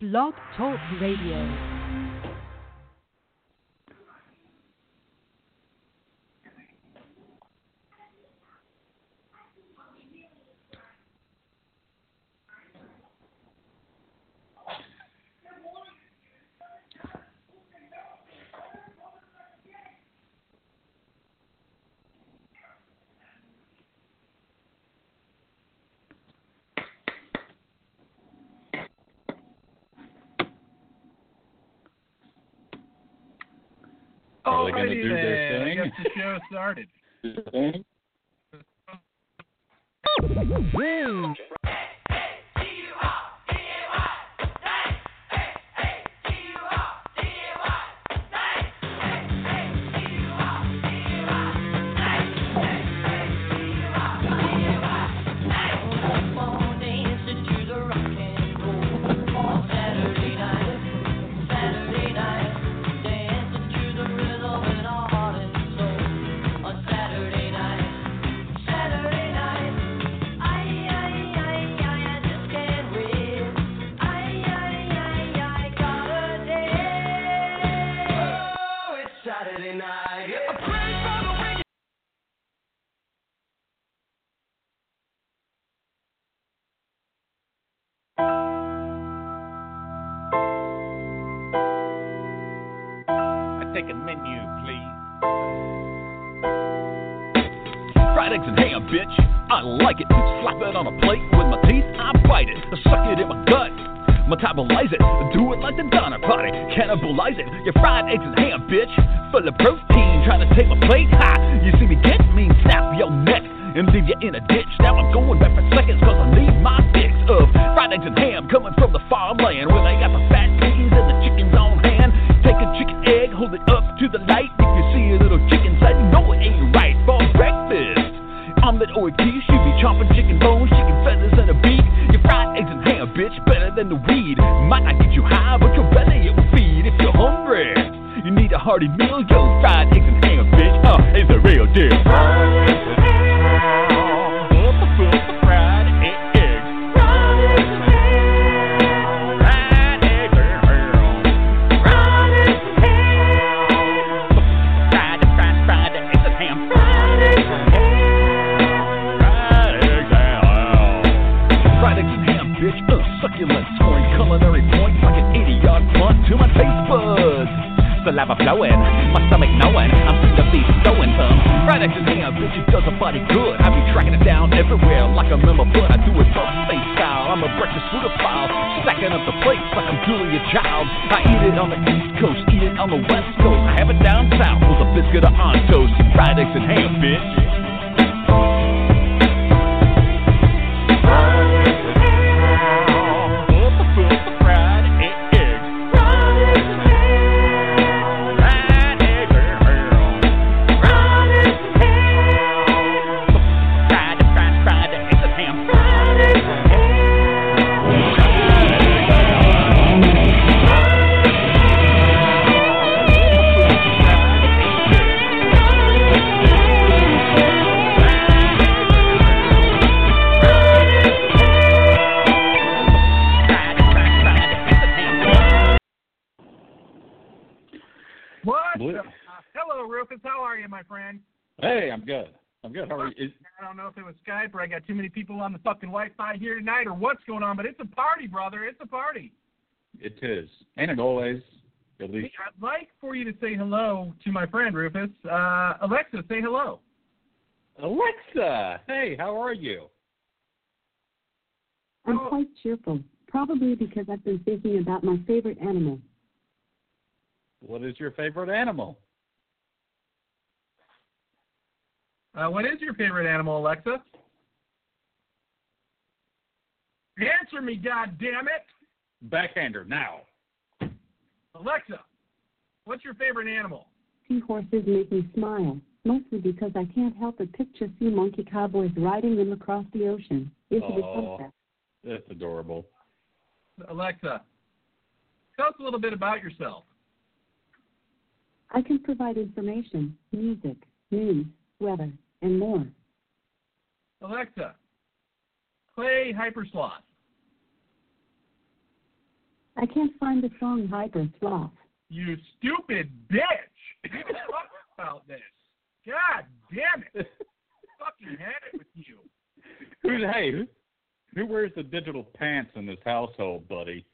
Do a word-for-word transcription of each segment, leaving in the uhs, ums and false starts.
Blog Talk Radio. Are they going to do their thing? I guess the show started. Woo! Take a menu, please. Fried eggs and ham, bitch. I like it. Slap it on a plate with my teeth. I bite it. I suck it in my gut. Metabolize it. Do it like the Donner Party. Cannibalize it. Your fried eggs and ham, bitch. Full of protein. Trying to take my plate. Ha! You see me get mean. Snap your neck and leave you in a ditch. Now I'm going back for seconds because I need my fix of fried eggs and ham coming from the farmland where they got the fat beans and the chickens on hand. Take a chicken egg, hold it up to the light. If you see a little chicken side, you know it ain't right. For breakfast, omelet or a quiche, you be chomping chicken bones, chicken feathers, and a beak. Your fried eggs and ham, bitch, better than the weed. Might not get you high, but your belly it will feed. If you're hungry, you need a hearty meal. Yo, fried eggs and ham, bitch, uh, it's the real deal. Fried eggs and ham, fried eggs, fried eggs and ham, fried eggs and ham, fried eggs and ham. Scoring culinary points like an eighty-yard punt to my taste buds. Saliva flowing, my stomach knowing, I'm sick of these throwing thumbs. Fried eggs and ham, bitch, it does a body good. I be tracking it down everywhere like a member, but I do it for space style. I'm a breakfast foodophile, stacking up the plates like I'm Julia a child. I eat it on the East Coast, eat it on the West Coast. I have it down south with a biscuit or on toast. Fried eggs and ham, bitch. Hey, I'm good. I'm good. How are you? Is, I don't know if it was Skype or I got too many people on the fucking Wi-Fi here tonight or what's going on, but it's a party, brother. It's a party. It is. And it always, at least. Hey, I'd like for you to say hello to my friend, Rufus. Uh, Alexa, say hello. Alexa, hey, how are you? I'm oh. quite cheerful, probably because I've been thinking about my favorite animal. What is your favorite animal? Uh, what is your favorite animal, Alexa? Answer me, goddammit! Backhander, now. Alexa, what's your favorite animal? Sea horses make me smile, mostly because I can't help but picture sea monkey cowboys riding them across the ocean. Into oh, the that's adorable. Alexa, tell us a little bit about yourself. I can provide information, music, news, weather, and more. Alexa, play Hyper Sloth. I can't find the song Hyper Sloth. You stupid bitch! Talk about this. God damn it! Fucking had it with you. Who's hey? Who wears the digital pants in this household, buddy?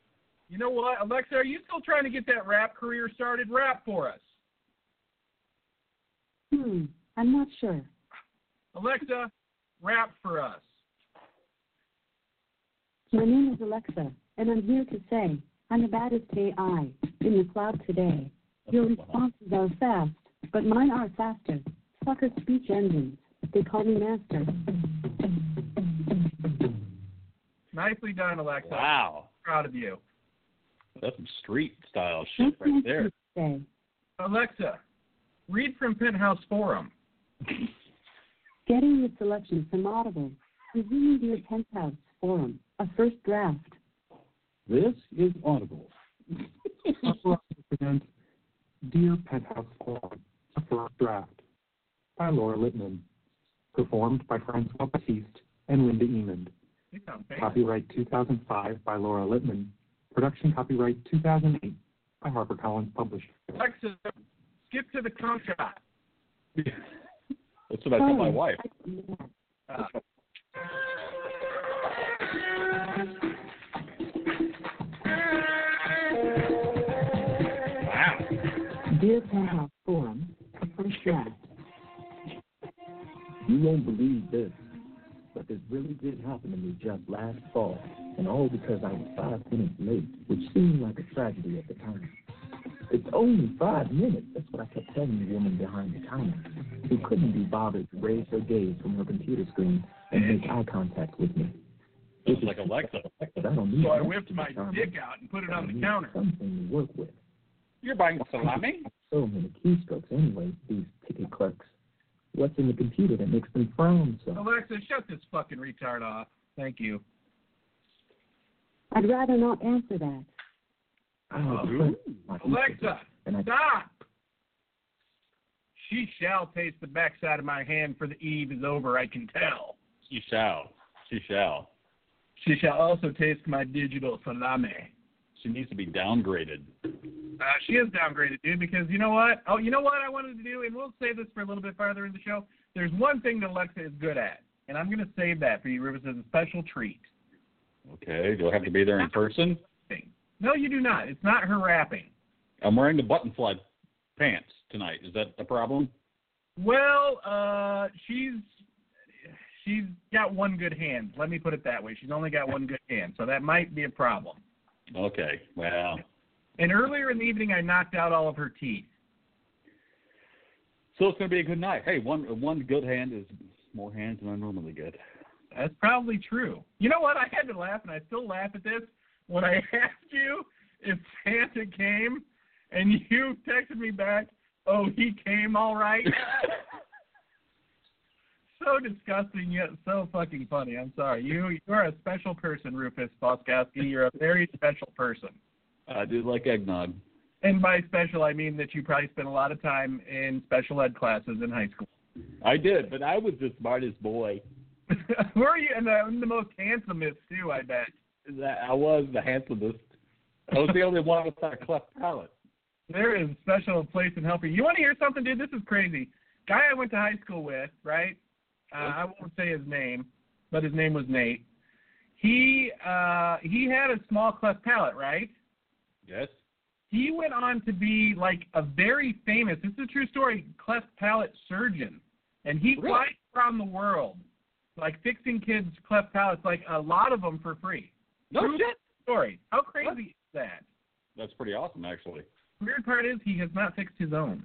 You know what, Alexa? Are you still trying to get that rap career started? Rap for us. Hmm. I'm not sure. Alexa, rap for us. My name is Alexa, and I'm here to say I'm about as A I in the cloud today. Your responses are fast, but mine are faster. Sucker speech engines. They call me master. Nicely done, Alexa. Wow. Proud of you. That's some street style shit right there. Say. Alexa, read from Penthouse Forum. Getting the selection from Audible. Reviewing your Penthouse Forum. A first draft. This is Audible. Dear Penthouse Forum, a first draft. By Laura Lippman. Performed by Francois Batiste and Linda Eamond. Copyright two thousand five by Laura Lippman. Production copyright two thousand eight by HarperCollins Publishing. Alexa, skip to the contract. That's what I told my wife. Uh. Wow. Dear Penthouse Forum, first draft. You won't believe this, but this really did happen to me just last fall, and all because I was five minutes late, which seemed like a tragedy at the time. It's only five minutes, that's what I kept telling the woman behind the counter, who couldn't be bothered to raise her gaze from her computer screen and make eye contact with me. Just like Alexa. But I don't need so I whipped my dick out and put it on the counter. Something to work with. You're buying salami? So many keystrokes anyway, these ticket clerks. What's in the computer that makes them frown so? Alexa, shut this fucking retard off. Thank you. I'd rather not answer that. Oh, Alexa, stop! She shall taste the backside of my hand, for the eve is over, I can tell. She shall. She shall. She shall also taste my digital salami. She needs to be downgraded. Uh, she is downgraded, dude, because you know what? Oh, you know what I wanted to do? And we'll save this for a little bit farther in the show. There's one thing that Alexa is good at, and I'm going to save that for you, Rivers, as a special treat. Okay. Do I have to be there in person? No, you do not. It's not her rapping. I'm wearing the button-fly pants tonight. Is that a problem? Well, uh, she's she's got one good hand. Let me put it that way. She's only got one good hand, so that might be a problem. Okay, well. And earlier in the evening, I knocked out all of her teeth. So it's going to be a good night. Hey, one one good hand is more hands than I normally get. That's probably true. You know what? I had to laugh, and I still laugh at this. When I asked you if Santa came, and you texted me back, oh, he came all right. So disgusting, yet so fucking funny. I'm sorry. You you are a special person, Rufus Boskowski. You're a very special person. I do like eggnog. And by special, I mean that you probably spent a lot of time in special ed classes in high school. I did, but I was the smartest boy. Were you? And the, the most handsomest, too, I bet. That I was the handsomest. I was the only one with that cleft palate. There is a special place in hell for you. You want to hear something, dude? This is crazy. Guy I went to high school with, right? Uh, I won't say his name, but his name was Nate. He uh, he had a small cleft palate, right? Yes. He went on to be like a very famous, this is a true story, cleft palate surgeon. And he really? Flies around the world, like fixing kids' cleft palates, like a lot of them for free. No shit. Story. How crazy what? Is that? That's pretty awesome, actually. The weird part is he has not fixed his own.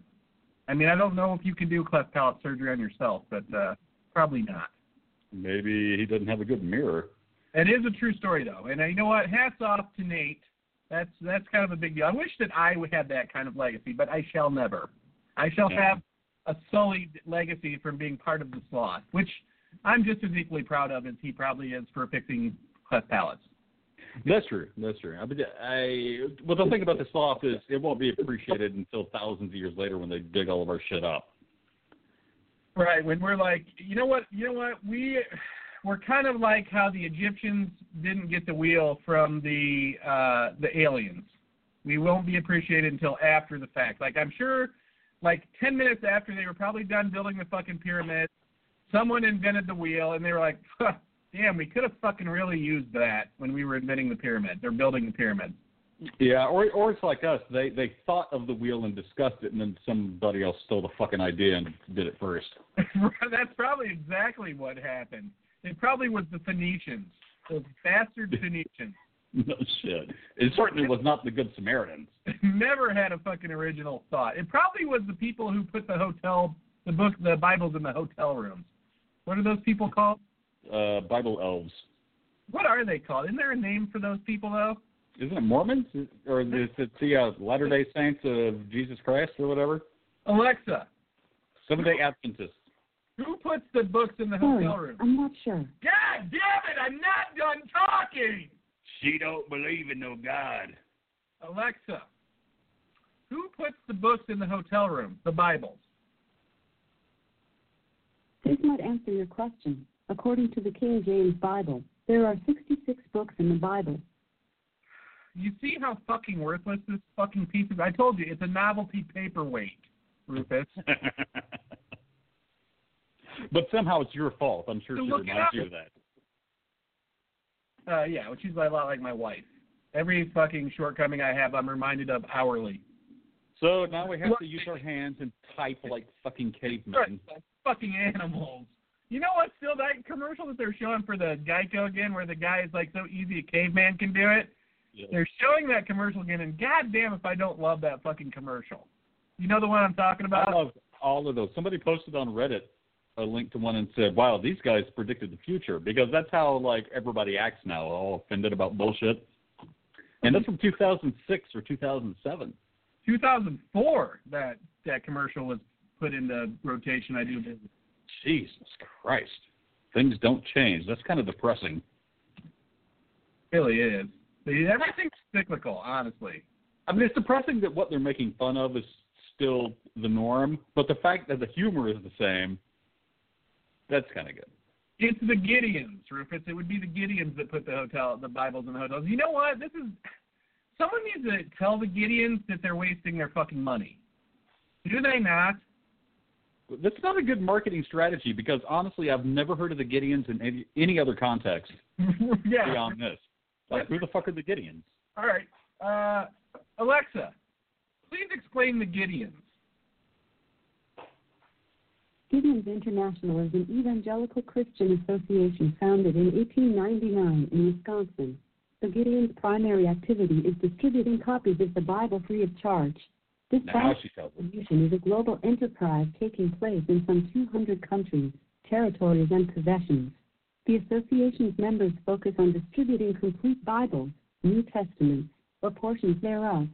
I mean, I don't know if you can do cleft palate surgery on yourself, but uh, probably not. Maybe he doesn't have a good mirror. It is a true story, though. And uh, you know what? Hats off to Nate. That's that's kind of a big deal. I wish that I would have that kind of legacy, but I shall never. I shall yeah. have a sullied legacy from being part of the Sloth, which I'm just as equally proud of as he probably is for fixing cleft palates. That's true. That's true. I, I well, the thing about the Sloth is it won't be appreciated until thousands of years later when they dig all of our shit up. Right. When we're like, you know what? You know what? We We're kind of like how the Egyptians didn't get the wheel from the uh, the aliens. We won't be appreciated until after the fact. Like, I'm sure, like, ten minutes after they were probably done building the fucking pyramid, someone invented the wheel, and they were like, huh, damn, we could have fucking really used that when we were inventing the pyramid. They're building the pyramid. Yeah, or or it's like us. They they thought of the wheel and discussed it, and then somebody else stole the fucking idea and did it first. That's probably exactly what happened. It probably was the Phoenicians, those bastard Phoenicians. No shit. It certainly was not the Good Samaritans. Never had a fucking original thought. It probably was the people who put the hotel, the book, the Bibles in the hotel rooms. What are those people called? Uh, Bible elves. What are they called? Isn't there a name for those people, though? Isn't it Mormons? Or is it the uh, Latter-day Saints of Jesus Christ or whatever? Alexa. Seventh-day Adventists. Who puts the books in the Sorry, hotel room? I'm not sure. God damn it, I'm not done talking! She don't believe in no God. Alexa. Who puts the books in the hotel room? The Bibles. This might answer your question. According to the King James Bible, there are sixty-six books in the Bible. You see how fucking worthless this fucking piece is? I told you, it's a novelty paperweight, Rufus. But somehow it's your fault. I'm sure so she reminds you of that. Uh, yeah, which is a lot like my wife. Every fucking shortcoming I have, I'm reminded of hourly. So now we have to use our hands and type like fucking cavemen. Like fucking animals. You know what? Still, that commercial that they're showing for the Geico again, where the guy is like, so easy a caveman can do it. Yeah. They're showing that commercial again, and goddamn if I don't love that fucking commercial. You know the one I'm talking about? I love all of those. Somebody posted on Reddit a link to one and said, wow, these guys predicted the future, because that's how, like, everybody acts now, all offended about bullshit. And that's from two thousand six or two thousand seven. two thousand four, that, that commercial was put into rotation, I do believe. Jesus Christ. Things don't change. That's kind of depressing. It really is. Everything's cyclical, honestly. I mean, it's depressing that what they're making fun of is still the norm, but the fact that the humor is the same, that's kind of good. It's the Gideons, Rufus. It would be the Gideons that put the hotel, the Bibles in the hotels. You know what? This is someone needs to tell the Gideons that they're wasting their fucking money. Do they not? That's not a good marketing strategy because, honestly, I've never heard of the Gideons in any, any other context yeah. beyond this. Like, who the fuck are the Gideons? All right. Uh, Alexa, please explain the Gideons. Gideons International is an evangelical Christian association founded in eighteen ninety-nine in Wisconsin. The Gideons' primary activity is distributing copies of the Bible free of charge. This Bible distribution is a global enterprise taking place in some two hundred countries, territories, and possessions. The association's members focus on distributing complete Bibles, New Testaments, or portions thereof.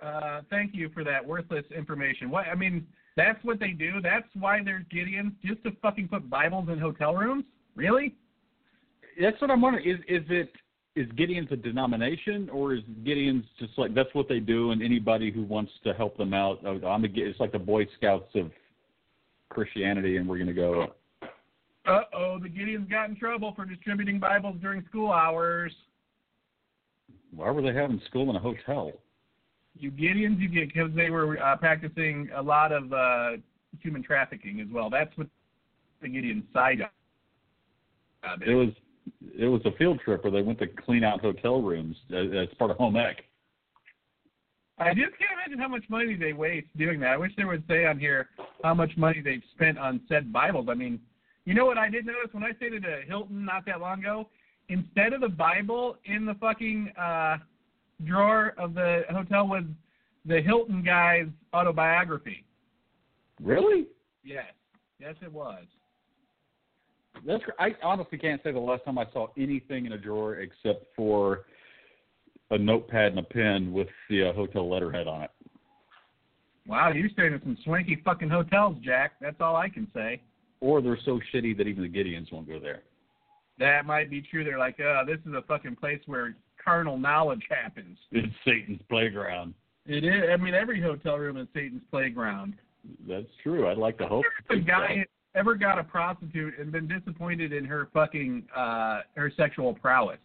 Uh, thank you for that worthless information. What I mean, that's what they do? That's why there's Gideons, just to fucking put Bibles in hotel rooms? Really? That's what I'm wondering. Is is it is Gideons a denomination, or is Gideons just like, that's what they do, and anybody who wants to help them out, I'm a, it's like the Boy Scouts of Christianity, and we're going to go... Uh-oh, the Gideons got in trouble for distributing Bibles during school hours. Why were they having school in a hotel? You Gideons, you get, because they were uh, practicing a lot of uh, human trafficking as well. That's what the Gideons side job is. It was, it was a field trip where they went to clean out hotel rooms as, as part of home ec. I just can't imagine how much money they waste doing that. I wish they would say on here how much money they've spent on said Bibles. I mean... You know what I did notice when I stayed at a Hilton not that long ago? Instead of the Bible in the fucking uh, drawer of the hotel was the Hilton guy's autobiography. Really? Yes. Yes, it was. That's. I honestly can't say the last time I saw anything in a drawer except for a notepad and a pen with the uh, hotel letterhead on it. Wow, you're staying at some swanky fucking hotels, Jack. That's all I can say. Or they're so shitty that even the Gideons won't go there. That might be true. They're like, oh, this is a fucking place where carnal knowledge happens. It's Satan's playground. It is. I mean, every hotel room is Satan's playground. That's true. I'd like to hope. There's a guy ever got a prostitute and been disappointed in her fucking uh, her sexual prowess?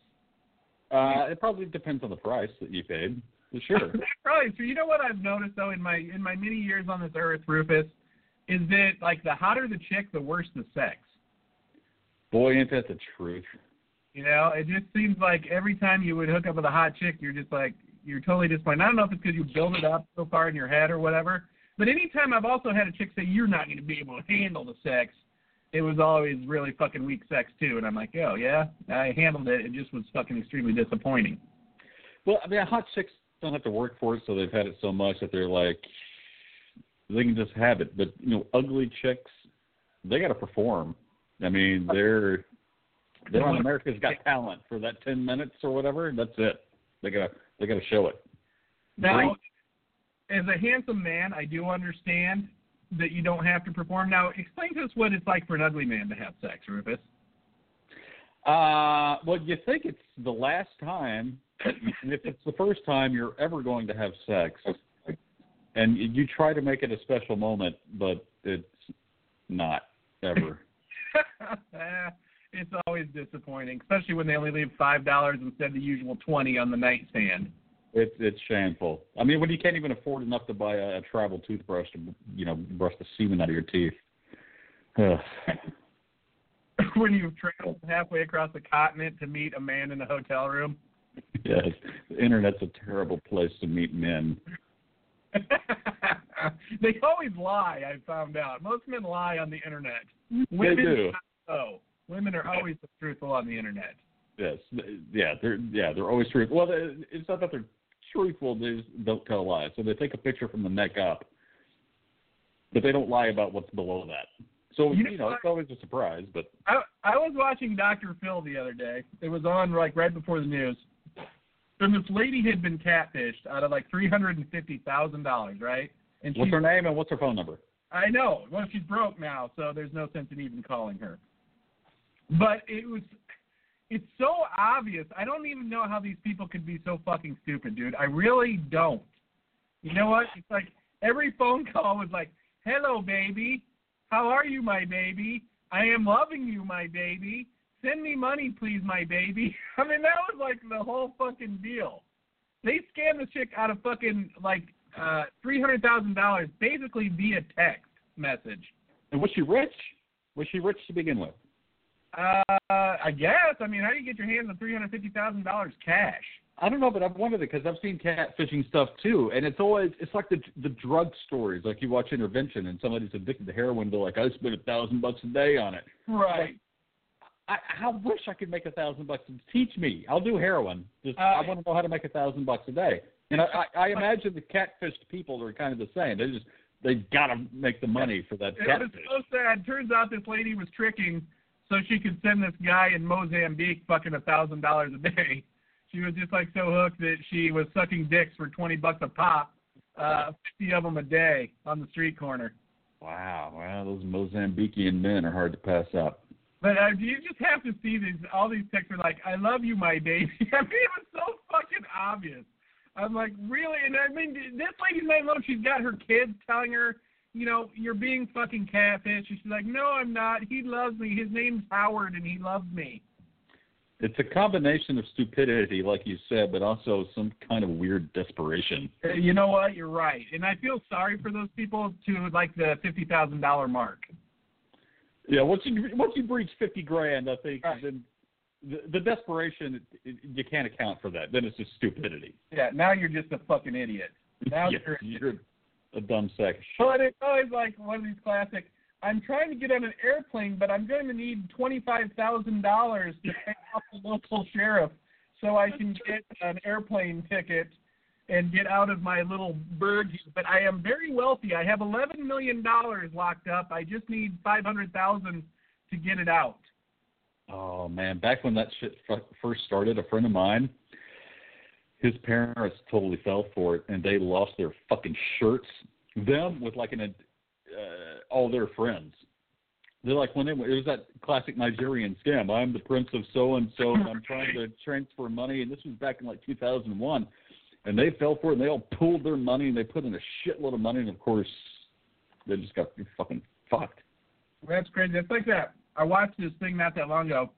Uh, it probably depends on the price that you paid. Sure. Probably true. You know what I've noticed though in my in my many years on this earth, Rufus, is that like the hotter the chick, the worse the sex. Boy, ain't that the truth. You know, it just seems like every time you would hook up with a hot chick, you're just like, you're totally disappointed. I don't know if it's because you build it up so far in your head or whatever, but anytime I've also had a chick say, you're not going to be able to handle the sex, it was always really fucking weak sex, too. And I'm like, oh, yeah, I handled it. It just was fucking extremely disappointing. Well, I mean, hot chicks don't have to work for it, so they've had it so much that they're like, they can just have it. But, you know, ugly chicks, they got to perform. I mean, they're... Then on America's Got Talent for that ten minutes or whatever, that's it. They gotta they gotta show it. Now, as a handsome man, I do understand that you don't have to perform. Now, explain to us what it's like for an ugly man to have sex, Rufus. Uh, well, you think it's the last time, and if it's the first time you're ever going to have sex, and you try to make it a special moment, but it's not ever. It's always disappointing, especially when they only leave five dollars instead of the usual twenty dollars on the nightstand. It's it's shameful. I mean, when you can't even afford enough to buy a, a travel toothbrush to, you know, brush the semen out of your teeth. When you've traveled halfway across the continent to meet a man in a hotel room. Yes, the internet's a terrible place to meet men. They always lie, I found out. Most men lie on the internet. Women they do. Oh. Women are always truthful on the internet. Yes, yeah, they're yeah, they're always truthful. Well, it's not that they're truthful; they just don't tell lies. So they take a picture from the neck up, but they don't lie about what's below that. So you know, you know it's always a surprise. But I, I was watching Doctor Phil the other day. It was on like right before the news, and this lady had been catfished out of like three hundred and fifty thousand dollars, right? And what's her name and what's her phone number? I know. Well, she's broke now, so there's no sense in even calling her. But it was, it's so obvious. I don't even know how these people could be so fucking stupid, dude. I really don't. You know what? It's like every phone call was like, hello, baby. How are you, my baby? I am loving you, my baby. Send me money, please, my baby. I mean, that was like the whole fucking deal. They scammed the chick out of fucking, like, uh, three hundred thousand dollars basically via text message. And was she rich? Was she rich to begin with? Uh, I guess. I mean, how do you get your hands on three hundred fifty thousand dollars cash? I don't know, but I've wondered it because I've seen catfishing stuff too, and it's always it's like the the drug stories. Like you watch Intervention, and somebody's addicted to heroin. They're like, I spent a thousand bucks a day on it. Right. Like, I, I wish I could make a thousand bucks. Teach me. I'll do heroin. Just uh, I want to know how to make a thousand bucks a day. And I, I, I imagine the catfished people are kind of the same. They just they've got to make the money for that. It catfish. was so sad. Turns out this lady was tricking. So she could send this guy in Mozambique fucking a thousand dollars a day. She was just like so hooked that she was sucking dicks for twenty bucks a pop, uh, fifty of them a day on the street corner. Wow, wow, those Mozambican men are hard to pass up. But uh, you just have to see these. All these texts are like, "I love you, my baby." I mean, it was so fucking obvious. I'm like, really? And I mean, this lady's not alone. She's got her kids telling her, you know, you're being fucking catfish. And she's like, no, I'm not. He loves me. His name's Howard, and he loves me. It's a combination of stupidity, like you said, but also some kind of weird desperation. You know what? You're right. And I feel sorry for those people to, like, the fifty thousand dollars mark. Yeah, once you once you breach fifty grand, I think, right. Then the, the desperation, it, you can't account for that. Then it's just stupidity. Yeah, now you're just a fucking idiot. Now yes, you're, you're a dumb sack. But it's always like one of these classic, I'm trying to get on an airplane, but I'm going to need twenty-five thousand dollars to pay off the local sheriff so I can get an airplane ticket and get out of my little bird. But I am very wealthy. I have eleven million dollars locked up. I just need five hundred thousand dollars to get it out. Oh, man. Back when that shit first started, a friend of mine, his parents totally fell for it, and they lost their fucking shirts. Them with like an uh, all their friends. They're like when it, it was that classic Nigerian scam. I'm the prince of so and so, and I'm trying to transfer money. And this was back in like two thousand one, and they fell for it. And they all pooled their money and they put in a shitload of money, and of course, they just got fucking fucked. That's crazy. That's like that. I watched this thing not that long ago.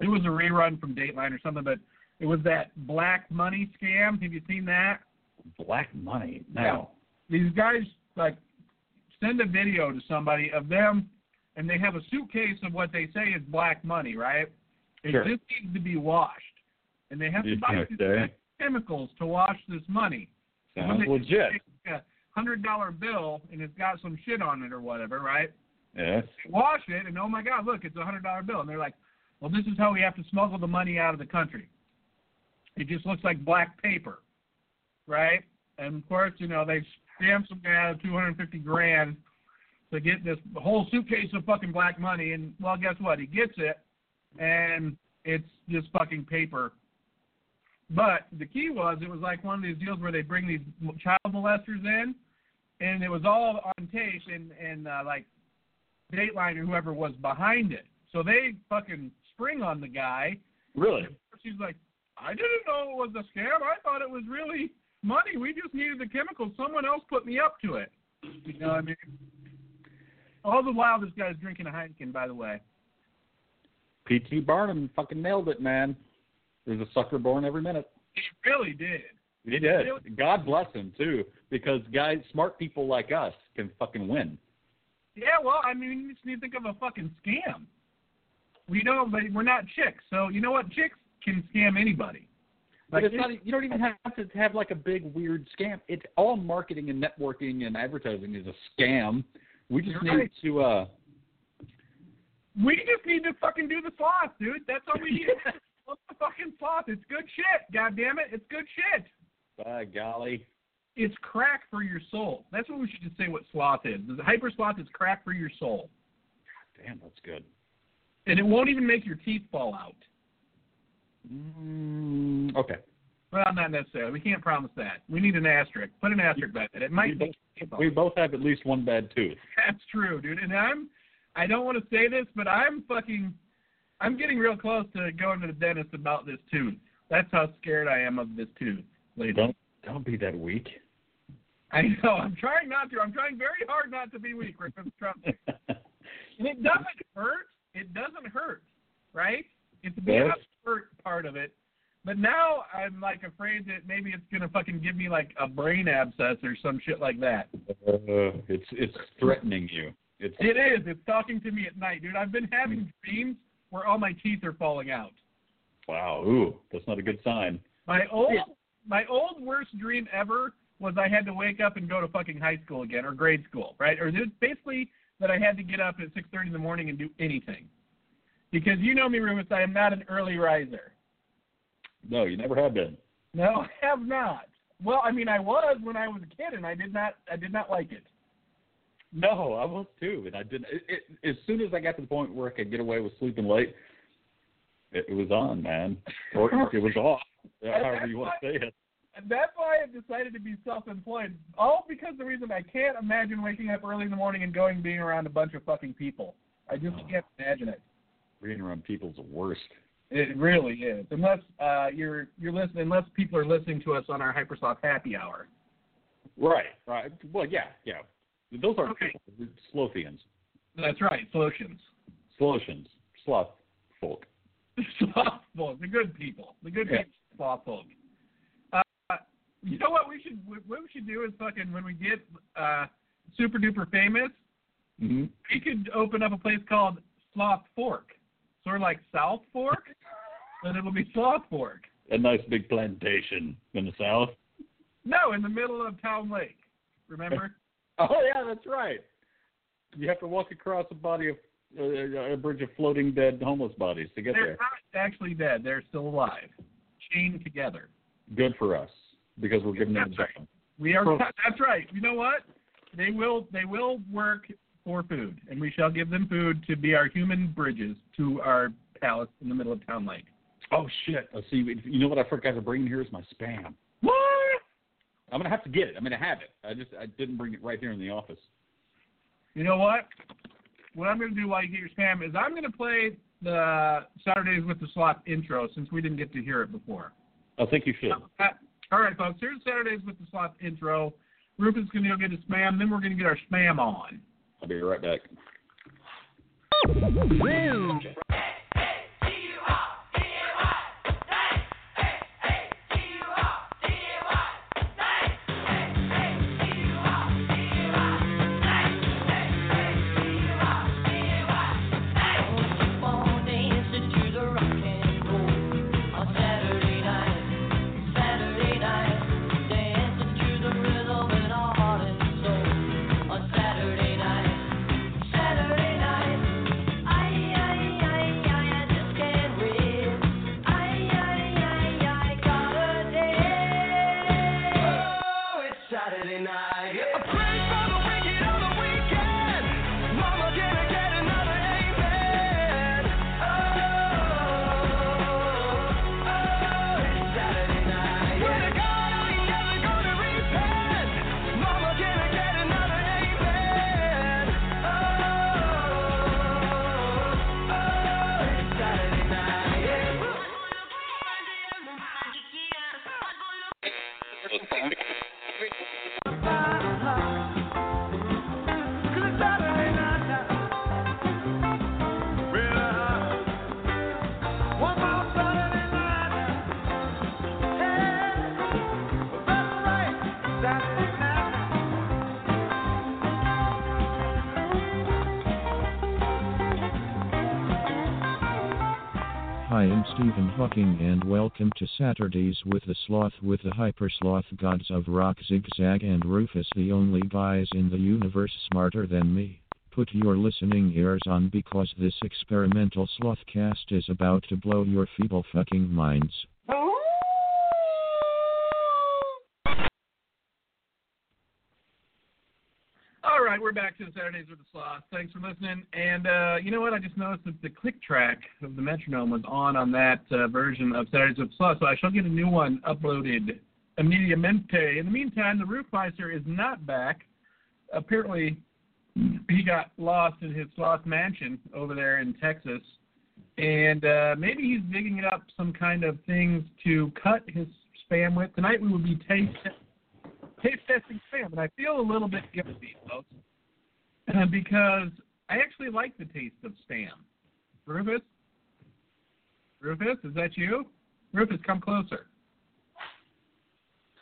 It was a rerun from Dateline or something, but it was that black money scam. Have you seen that? Black money? No. Yeah. These guys, like, send a video to somebody of them, and they have a suitcase of what they say is black money, right? It sure. just needs to be washed. And they have you to buy these say. chemicals to wash this money. Sounds they, legit. They take a one hundred dollar bill, and it's got some shit on it or whatever, right? Yes. They wash it, and oh, my God, look, it's a one hundred dollar bill. And they're like, well, this is how we have to smuggle the money out of the country. It just looks like black paper, right? And, of course, you know, they scam some guy out of two hundred fifty grand to get this whole suitcase of fucking black money. And, well, guess what? He gets it, and it's just fucking paper. But the key was it was like one of these deals where they bring these child molesters in, and it was all on tape, and, and uh, like, Dateline or whoever was behind it. So they fucking spring on the guy. Really? She's like, I didn't know it was a scam. I thought it was really money. We just needed the chemicals. Someone else put me up to it. You know what I mean? All the while, this guy's drinking a Heineken, by the way. P T. Barnum fucking nailed it, man. There's a sucker born every minute. He really did. He did. God bless him, too, because guys, smart people like us can fucking win. Yeah, well, I mean, you just need to think of a fucking scam. We don't, but we're not chicks. So, you know what? Chicks can scam anybody. Like, but it's not, you don't even have to have, like, a big, weird scam. It's all marketing and networking and advertising is a scam. We just need right. to, uh... We just need to fucking do the sloth, dude. That's all we need. Love the fucking sloth. It's good shit. God damn it. It's good shit. By golly. It's crack for your soul. That's what we should just say what sloth is. The hyper sloth is crack for your soul. God damn, that's good. And it won't even make your teeth fall out. Mm, okay. Well, not necessarily. We can't promise that. We need an asterisk. Put an asterisk by that. It might we, both, we both have at least one bad tooth. That's true, dude. And I'm, I don't want to say this, but I'm fucking, I'm getting real close to going to the dentist about this tooth. That's how scared I am of this tooth, ladies. Don't, don't be that weak. I know. I'm trying not to. I'm trying very hard not to be weak, Rick. And it doesn't hurt. It doesn't hurt, right? It's the yes. hurt part of it. But now I'm, like, afraid that maybe it's going to fucking give me, like, a brain abscess or some shit like that. Uh, it's it's threatening you. It's it is. It's talking to me at night, dude. I've been having dreams where all my teeth are falling out. Wow. Ooh, that's not a good sign. My old, yeah. my old worst dream ever was I had to wake up and go to fucking high school again or grade school, right? Or it's basically... that I had to get up at six thirty in the morning and do anything. Because you know me, Rufus, I am not an early riser. No, you never have been. No, I have not. Well, I mean, I was when I was a kid, and I did not I did not like it. No, I was too. And I didn't. It, it, as soon as I got to the point where I could get away with sleeping late, it, it was on, man. Or it was off, however you want to say it. And that's why I decided to be self-employed, all because the reason I can't imagine waking up early in the morning and going being around a bunch of fucking people. I just oh, can't imagine it. Being around people is the worst. It really is, unless uh, you're you're listening. Unless people are listening to us on our Hypersoft Happy Hour. Right, right. Well, yeah, yeah. Those are okay. Slothians. That's right, Slothians. Slothians, sloth folk. Sloth folk, the good people, the good yeah. people, sloth folk. You know what we should what we should do is fucking when we get uh, super duper famous, mm-hmm. we could open up a place called Sloth Fork, sort of like South Fork, and it'll be Sloth Fork. A nice big plantation in the south. No, in the middle of Town Lake. Remember? Oh yeah, that's right. You have to walk across a body of uh, a bridge of floating dead homeless bodies to get They're there. They're not actually dead. They're still alive, chained together. Good for us. Because we're giving them right. We are. That's right. You know what? They will. They will work for food, and we shall give them food to be our human bridges to our palace in the middle of Town Lake. Oh shit! Uh, see, you know what I forgot to bring here is my spam. What? I'm gonna have to get it. I'm gonna have it. I just I didn't bring it right here in the office. You know what? What I'm gonna do while you get your spam is I'm gonna play the Saturdays with the Sloth intro since we didn't get to hear it before. I think you should. Uh, All right, folks, here's Saturdays with the Sloth intro. Rufus is going to go get his spam, then we're going to get our spam on. I'll be right back. Stephen Hawking, and welcome to Saturdays with the Sloth with the Hyper Sloth Gods of Rock, Zig Zag, and Rufus, the only guys in the universe smarter than me. Put your listening ears on because this experimental Slothcast is about to blow your feeble fucking minds. Alright, we're back to Saturdays with the Sloth. Thanks for listening. And uh, you know what? I just noticed that the click track of the metronome was on on that uh, version of Saturdays with the Sloth, so I shall get a new one uploaded immediatamente. In the meantime, the Roofweiser is not back. Apparently, he got lost in his sloth mansion over there in Texas. And uh, maybe he's digging up some kind of things to cut his spam with. Tonight we will be taste taste testing spam, and I feel a little bit guilty, folks, because I actually like the taste of spam. Rufus? Rufus, is that you? Rufus, come closer.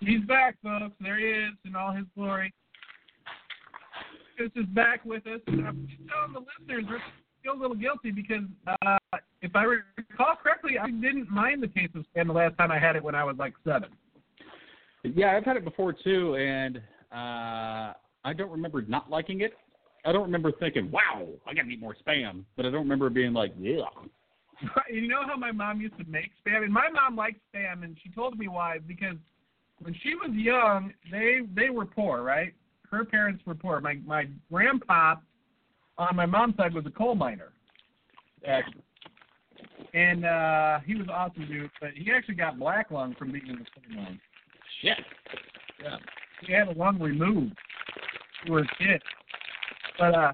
He's back, folks. There he is in all his glory. Rufus is back with us, and I'm telling the listeners, Rufus, I feel a little guilty because uh, if I recall correctly, I didn't mind the taste of spam the last time I had it when I was like seven. Yeah, I've had it before, too, and uh, I don't remember not liking it. I don't remember thinking, wow, I got to eat more spam, but I don't remember being like, yeah. You know how my mom used to make spam? And my mom liked spam, and she told me why, because when she was young, they they were poor, right? Her parents were poor. My, my grandpa on my mom's side was a coal miner, actually. And uh, he was an awesome dude, but he actually got black lung from being in the coal mine. Shit. Yeah. He had a lung removed. He was shit. But, uh,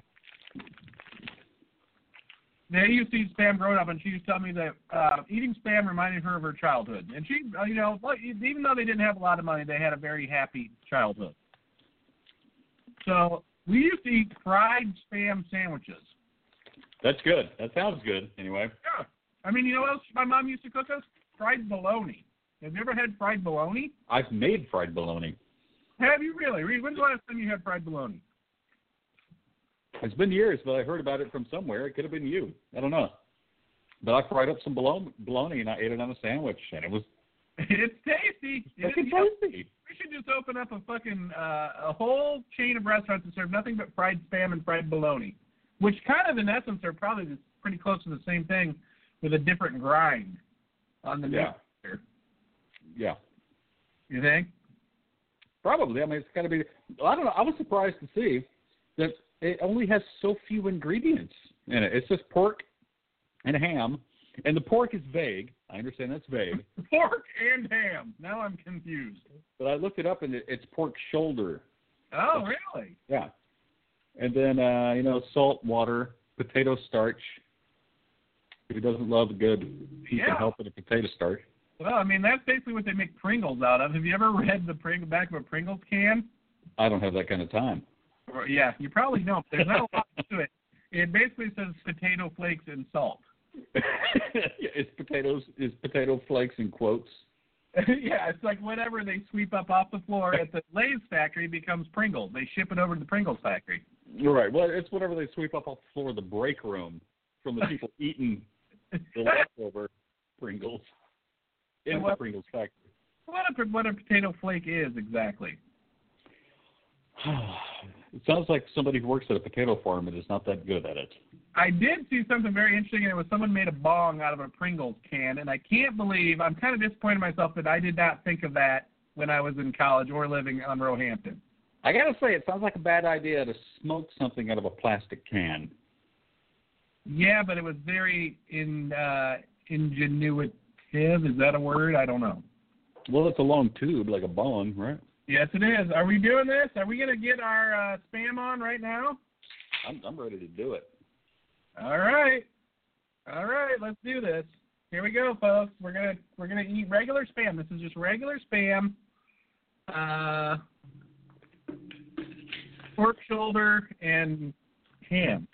they used to eat spam growing up, and she used to tell me that uh, eating spam reminded her of her childhood. And she, you know, even though they didn't have a lot of money, they had a very happy childhood. So, we used to eat fried spam sandwiches. That's good. That sounds good, anyway. Yeah. I mean, you know what else my mom used to cook us? Fried bologna. Have you ever had fried bologna? I've made fried bologna. Have you really? Reed, when's the last time you had fried bologna? It's been years, but I heard about it from somewhere. It could have been you. I don't know. But I fried up some bologna, and I ate it on a sandwich, and it was... It's tasty. It's fucking tasty. We should just open up a fucking, uh, a whole chain of restaurants that serve nothing but fried spam and fried bologna, which kind of, in essence, are probably pretty close to the same thing with a different grind on the yeah. mixer. Yeah. You think? Probably. I mean, it's got to be. I don't know. I was surprised to see that it only has so few ingredients in it. It's just pork and ham, and the pork is vague. I understand that's vague. Pork and ham. Now I'm confused. But I looked it up, and it's pork shoulder. Oh, that's, really? Yeah. And then, uh, you know, salt, water, potato starch. Who doesn't love good? He yeah. can help with a potato starch. Well, I mean, that's basically what they make Pringles out of. Have you ever read the Pring- back of a Pringles can? I don't have that kind of time. Or, yeah, you probably don't. There's not a lot to it. It basically says potato flakes and salt. Yeah, it's potatoes. It's potato flakes in quotes. Yeah, it's like whatever they sweep up off the floor at the Lay's factory becomes Pringles. They ship it over to the Pringles factory. You're right. Well, it's whatever they sweep up off the floor of the break room from the people eating the leftover Pringles in what, the Pringles factory. What a, what a potato flake is exactly. It sounds like somebody who works at a potato farm and is not that good at it. I did see something very interesting, and it was someone made a bong out of a Pringles can, and I can't believe, I'm kind of disappointed in myself that I did not think of that when I was in college or living on Roehampton. I got to say, it sounds like a bad idea to smoke something out of a plastic can. Yeah, but it was very in, uh, ingenuitive. Is that a word? I don't know. Well, it's a long tube, like a bong, right? Yes, it is. Are we doing this? Are we going to get our uh, spam on right now? I'm, I'm ready to do it. All right. All right, let's do this. Here we go, folks. We're going to we're gonna eat regular spam. This is just regular spam. Uh, pork shoulder and ham.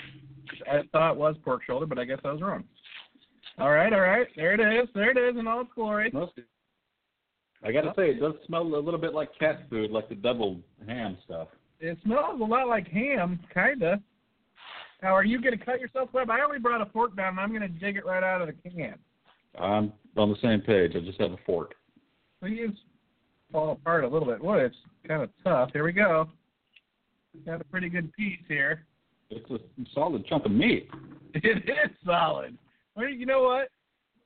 I thought it was pork shoulder, but I guess I was wrong. All right, all right. There it is. There it is in all its glory. Must be. I got to say, it does smell a little bit like cat food, like the double ham stuff. It smells a lot like ham, kind of. Now, are you going to cut yourself, Webb? I only brought a fork down, and I'm going to dig it right out of the can. I'm on the same page. I just have a fork. Please fall apart a little bit. Well, it's kind of tough. Here we go. Got a pretty good piece here. It's a solid chunk of meat. It is solid. Well, you know what?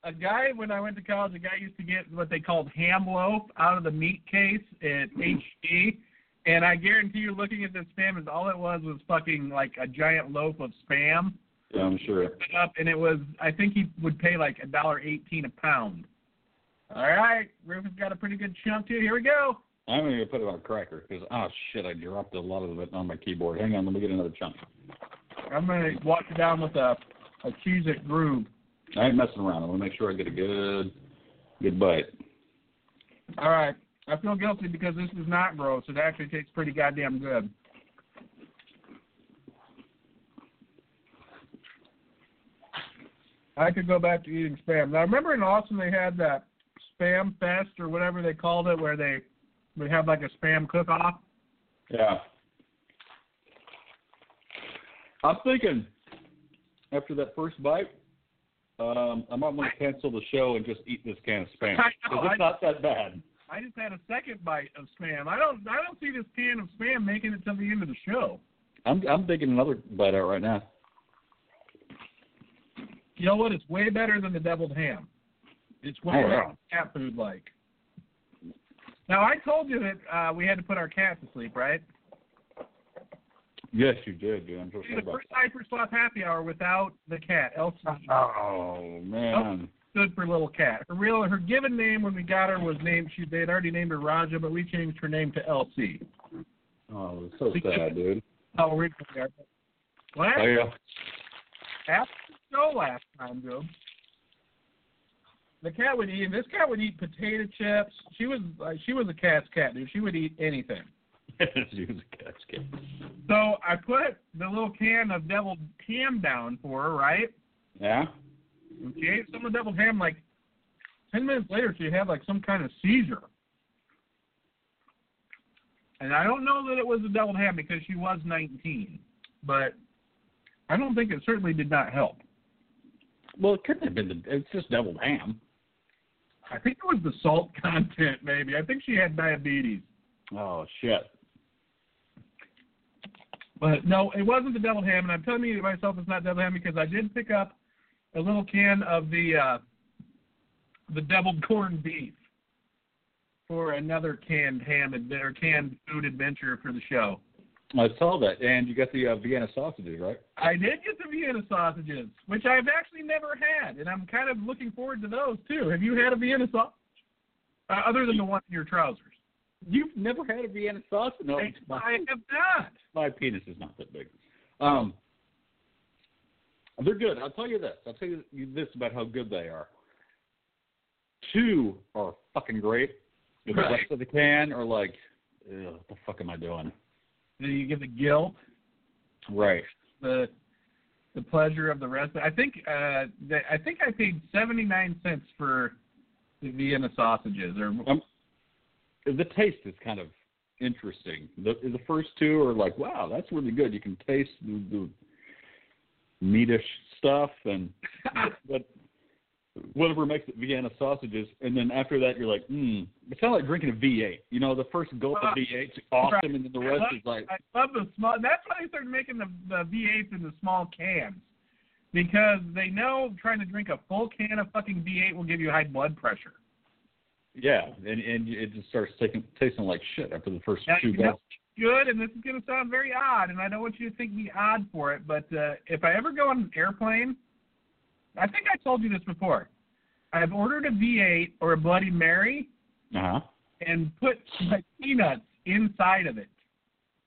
A guy, when I went to college, a guy used to get what they called ham loaf out of the meat case at H D, and I guarantee you looking at this spam is all it was was fucking like a giant loaf of spam. Yeah, I'm sure. Up, and it was, I think he would pay like one dollar eighteen a pound. All right, Rufus got a pretty good chunk too. Here we go. I'm going to put it on a cracker because, oh, shit, I dropped a lot of it on my keyboard. Hang on, let me get another chunk. I'm going to walk it down with a, a Cheez-It groove. I ain't messing around. I want to make sure I get a good, good bite. All right. I feel guilty because this is not gross. It actually tastes pretty goddamn good. I could go back to eating Spam. Now, remember in Austin they had that Spam Fest or whatever they called it where they would have like a Spam cook-off? Yeah. I'm thinking after that first bite, Um, I'm not going to cancel the show and just eat this can of Spam. Because it's I, not that bad. I just had a second bite of Spam. I don't I don't see this can of Spam making it to the end of the show. I'm I'm digging another bite out right now. You know what? It's way better than the deviled ham. It's way oh, better wow. than cat food-like. Now, I told you that uh, we had to put our cat to sleep, right? Yes, you did, dude. I'm so sorry about that. The first Hyper Sloth happy hour without the cat. Elsa. Oh, man. Stood for Little Cat. Her real, her given name when we got her was named, she, they had already named her Raja, but we changed her name to Elsie. Oh, it's so because, sad, dude. Oh, we're there. Last oh, yeah. After the show last time, dude, the cat would eat, this cat would eat potato chips. She was, uh, she was a cat's cat, dude. She would eat anything. She was a cat's cat. So I put the little can of deviled ham down for her, right? Yeah. She ate some of the deviled ham. Like ten minutes later, she had like some kind of seizure. And I don't know that it was the deviled ham because she was nineteen, but I don't think it certainly did not help. Well, it couldn't have been. The, it's just deviled ham. I think it was the salt content, maybe. I think she had diabetes. Oh shit. But, no, it wasn't the deviled ham, and I'm telling you myself it's not deviled ham because I did pick up a little can of the uh, the deviled corned beef for another canned ham adventure, or canned food adventure for the show. I saw that, and you got the uh, Vienna sausages, right? I did get the Vienna sausages, which I've actually never had, and I'm kind of looking forward to those, too. Have you had a Vienna sausage? Uh, other than the one in your trousers. You've never had a Vienna sausage? No, my, I have not. My penis is not that big. Um, they're good. I'll tell you this. I'll tell you this about how good they are. Two are fucking great. The right. rest of the can are like, ugh, what the fuck am I doing? Then you get the guilt. Right. The the pleasure of the resident. I think uh, they, I think I paid seventy-nine cents for the Vienna sausages. Or um, the taste is kind of interesting. The, the first two are like, wow, that's really good. You can taste the, the meatish stuff and but whatever makes it Vienna sausages. And then after that, you're like, hmm. It's kind of like drinking a V eight. You know, the first gulp uh, of V eight is awesome, right. And then the rest love, is like. I love the small. That's why they started making the, the V eights in the small cans. Because they know trying to drink a full can of fucking V eight will give you high blood pressure. Yeah, and, and it just starts taking, tasting like shit after the first two glasses. Good, and this is going to sound very odd, and I don't want you to think me odd for it, but uh, if I ever go on an airplane, I think I told you this before. I've ordered a V eight or a Bloody Mary uh-huh. and put my peanuts inside of it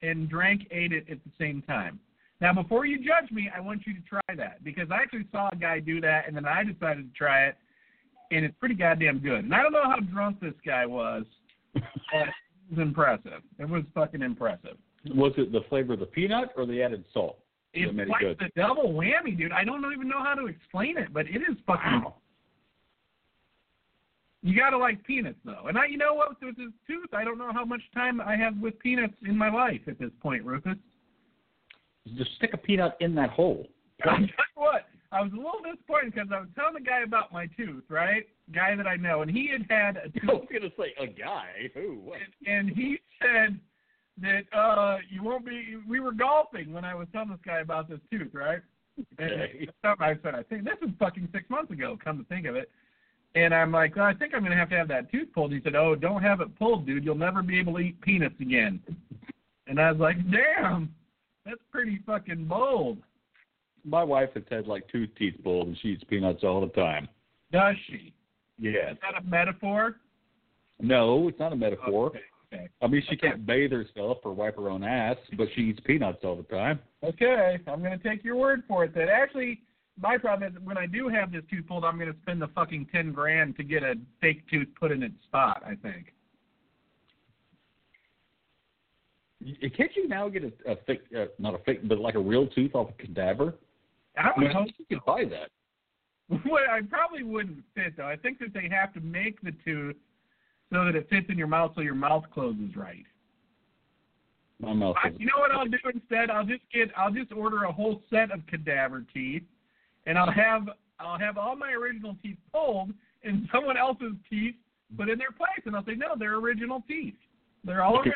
and drank, ate it at the same time. Now, before you judge me, I want you to try that, because I actually saw a guy do that, and then I decided to try it, and it's pretty goddamn good. And I don't know how drunk this guy was, but it was impressive. It was fucking impressive. Was it the flavor of the peanut or the added salt? It's like it the double whammy, dude. I don't even know how to explain it, but it is fucking... Wow. You got to like peanuts, though. And I, you know what? With this tooth, I don't know how much time I have with peanuts in my life at this point, Rufus. Just stick a peanut in that hole. I tell you what, I was a little disappointed because I was telling the guy about my tooth, right? Guy that I know, and he had had a tooth. I was going to say, a guy? Who? What? And, and he said that uh, you won't be, we were golfing when I was telling this guy about this tooth, right? Okay. And I said, I think this was fucking six months ago, come to think of it. And I'm like, well, I think I'm going to have to have that tooth pulled. He said, oh, don't have it pulled, dude. You'll never be able to eat peanuts again. And I was like, damn. That's pretty fucking bold. My wife has had like two teeth pulled, and she eats peanuts all the time. Does she? Yeah. Is that a metaphor? No, it's not a metaphor. Okay, okay. I mean, she okay. can't bathe herself or wipe her own ass, but she eats peanuts all the time. Okay, I'm going to take your word for it. That actually, my problem is when I do have this tooth pulled, I'm going to spend the fucking ten grand to get a fake tooth put in its spot, I think. Can't you now get a, a fake, uh, not a fake, but like a real tooth off a cadaver? I don't I mean, know. I think you could buy that. Well, I probably wouldn't fit, though. I think that they have to make the tooth so that it fits in your mouth so your mouth closes right. My mouth I, you know what I'll do instead? I'll just get, I'll just order a whole set of cadaver teeth, and I'll have, I'll have all my original teeth pulled and someone else's teeth put in their place, and I'll say, no, they're original teeth. They're all original.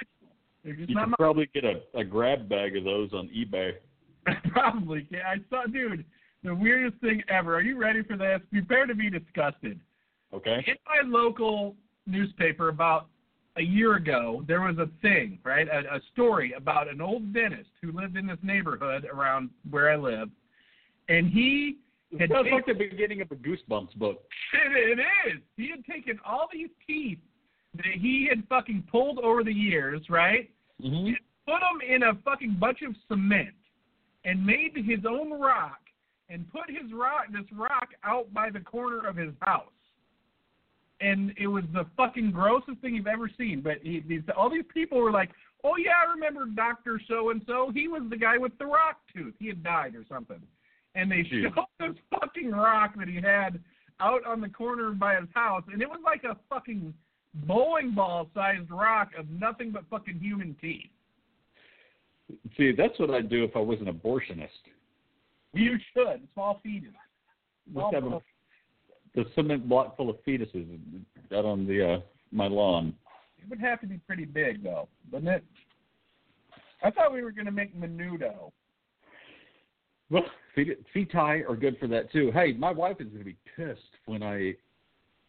You can probably get a, a grab bag of those on eBay. Probably. Yeah, I saw, dude, the weirdest thing ever. Are you ready for this? Prepare to be disgusted. Okay. In my local newspaper about a year ago, there was a thing, right, a, a story about an old dentist who lived in this neighborhood around where I live, and he had That's taken, like the beginning of a Goosebumps book. It, it is. He had taken all these teeth that he had fucking pulled over the years, right? Mm-hmm. Put them in a fucking bunch of cement and made his own rock and put his rock, this rock out by the corner of his house. And it was the fucking grossest thing you've ever seen. But he, these, all these people were like, oh, yeah, I remember Doctor So-and-so. He was the guy with the rock tooth. He had died or something. And they Jeez. showed this fucking rock that he had out on the corner by his house. And it was like a fucking bowling ball-sized rock of nothing but fucking human teeth. See, that's what I'd do if I was an abortionist. You should. Small fetus. Small Let's have a, the cement block full of fetuses out on the uh, my lawn. It would have to be pretty big, though, wouldn't it? I thought we were going to make menudo. Well, feti are good for that, too. Hey, my wife is going to be pissed when I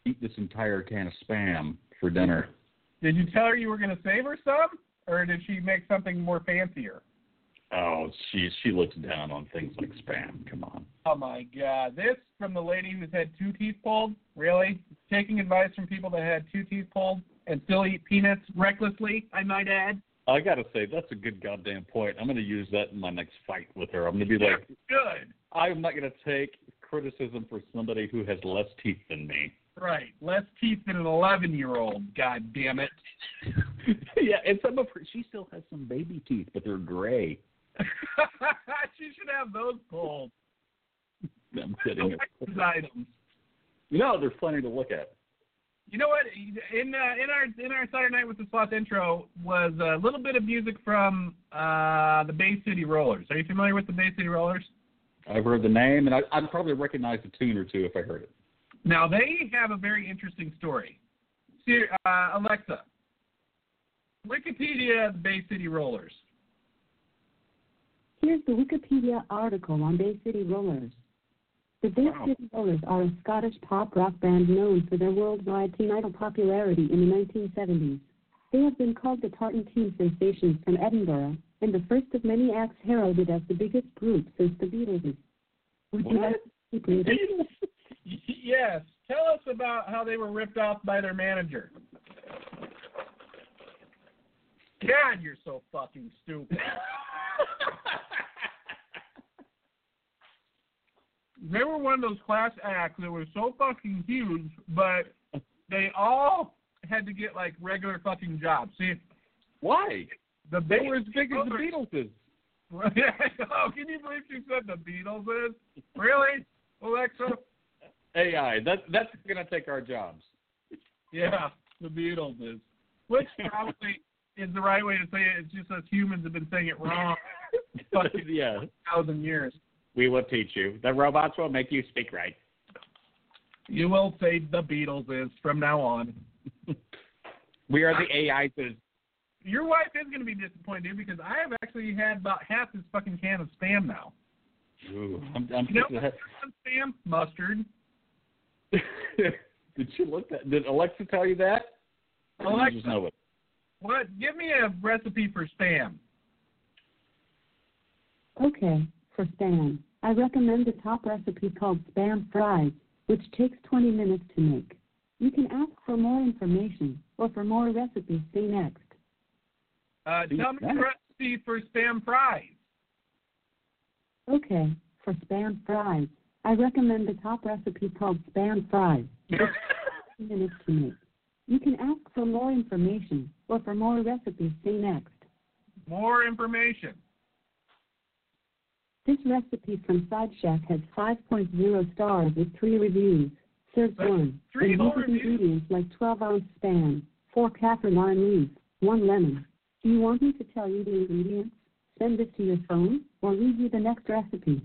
eat this entire can of Spam for dinner. Did you tell her you were going to save her some, or did she make something more fancier? Oh, she she looks down on things like Spam. Come on. Oh, my God. This from the lady who's had two teeth pulled? Really? Taking advice from people that had two teeth pulled and still eat peanuts recklessly, I might add. I got to say, that's a good goddamn point. I'm going to use that in my next fight with her. I'm going to be like, good. I'm not going to take criticism for somebody who has less teeth than me. Right, less teeth than an eleven-year-old, God damn it. Yeah, and some of her, she still has some baby teeth, but they're gray. She should have those pulled. I'm kidding. Items. You know, there's plenty to look at. You know what? In uh, in our in our Saturday Night with the Sloth intro was a little bit of music from uh, the Bay City Rollers. Are you familiar with the Bay City Rollers? I've heard the name, and I, I'd probably recognize a tune or two if I heard it. Now, they have a very interesting story. Uh, Alexa, Wikipedia, the Bay City Rollers. Here's the Wikipedia article on Bay City Rollers. The Bay wow. City Rollers are a Scottish pop rock band known for their worldwide teen idol popularity in the nineteen seventies. They have been called the Tartan Teen Sensations from Edinburgh, and the first of many acts heralded as the biggest group since the Beatles. Would you like to keep reading? Yes. Tell us about how they were ripped off by their manager. God, you're so fucking stupid. They were one of those class acts that were so fucking huge, but they all had to get, like, regular fucking jobs. See, why? The they were as big as the Beatles is. Oh, can you believe she said the Beatles is? Really, Alexa? A I, that, that's going to take our jobs. Yeah, the Beatles is. Which probably is the right way to say it. It's just us humans have been saying it wrong for fucking yeah. thousand years. We will teach you. The robots will make you speak right. You will say the Beatles is from now on. We are the A Is. Your wife is going to be disappointed because I have actually had about half this fucking can of Spam now. Ooh, I'm, I'm you know what's Spam? Mustard. Did she look that? Did Alexa tell you that? Alexa, just know it. What? Give me a recipe for Spam. Okay, for Spam, I recommend a top recipe called Spam Fries, which takes twenty minutes to make. You can ask for more information or for more recipes. See next. Uh, tell me the recipe for Spam Fries. Okay, for Spam Fries, I recommend the top recipe called Spam Fries. Minutes to make. You can ask for more information or for more recipes. See next. More information. This recipe from Side Shack has five point oh stars with three reviews. Serves but one. Three more reviews. Ingredients like twelve ounce Spam, four kaffir lime leaves, one lemon. Do you want me to tell you the ingredients, send this to your phone, or read you the next recipe?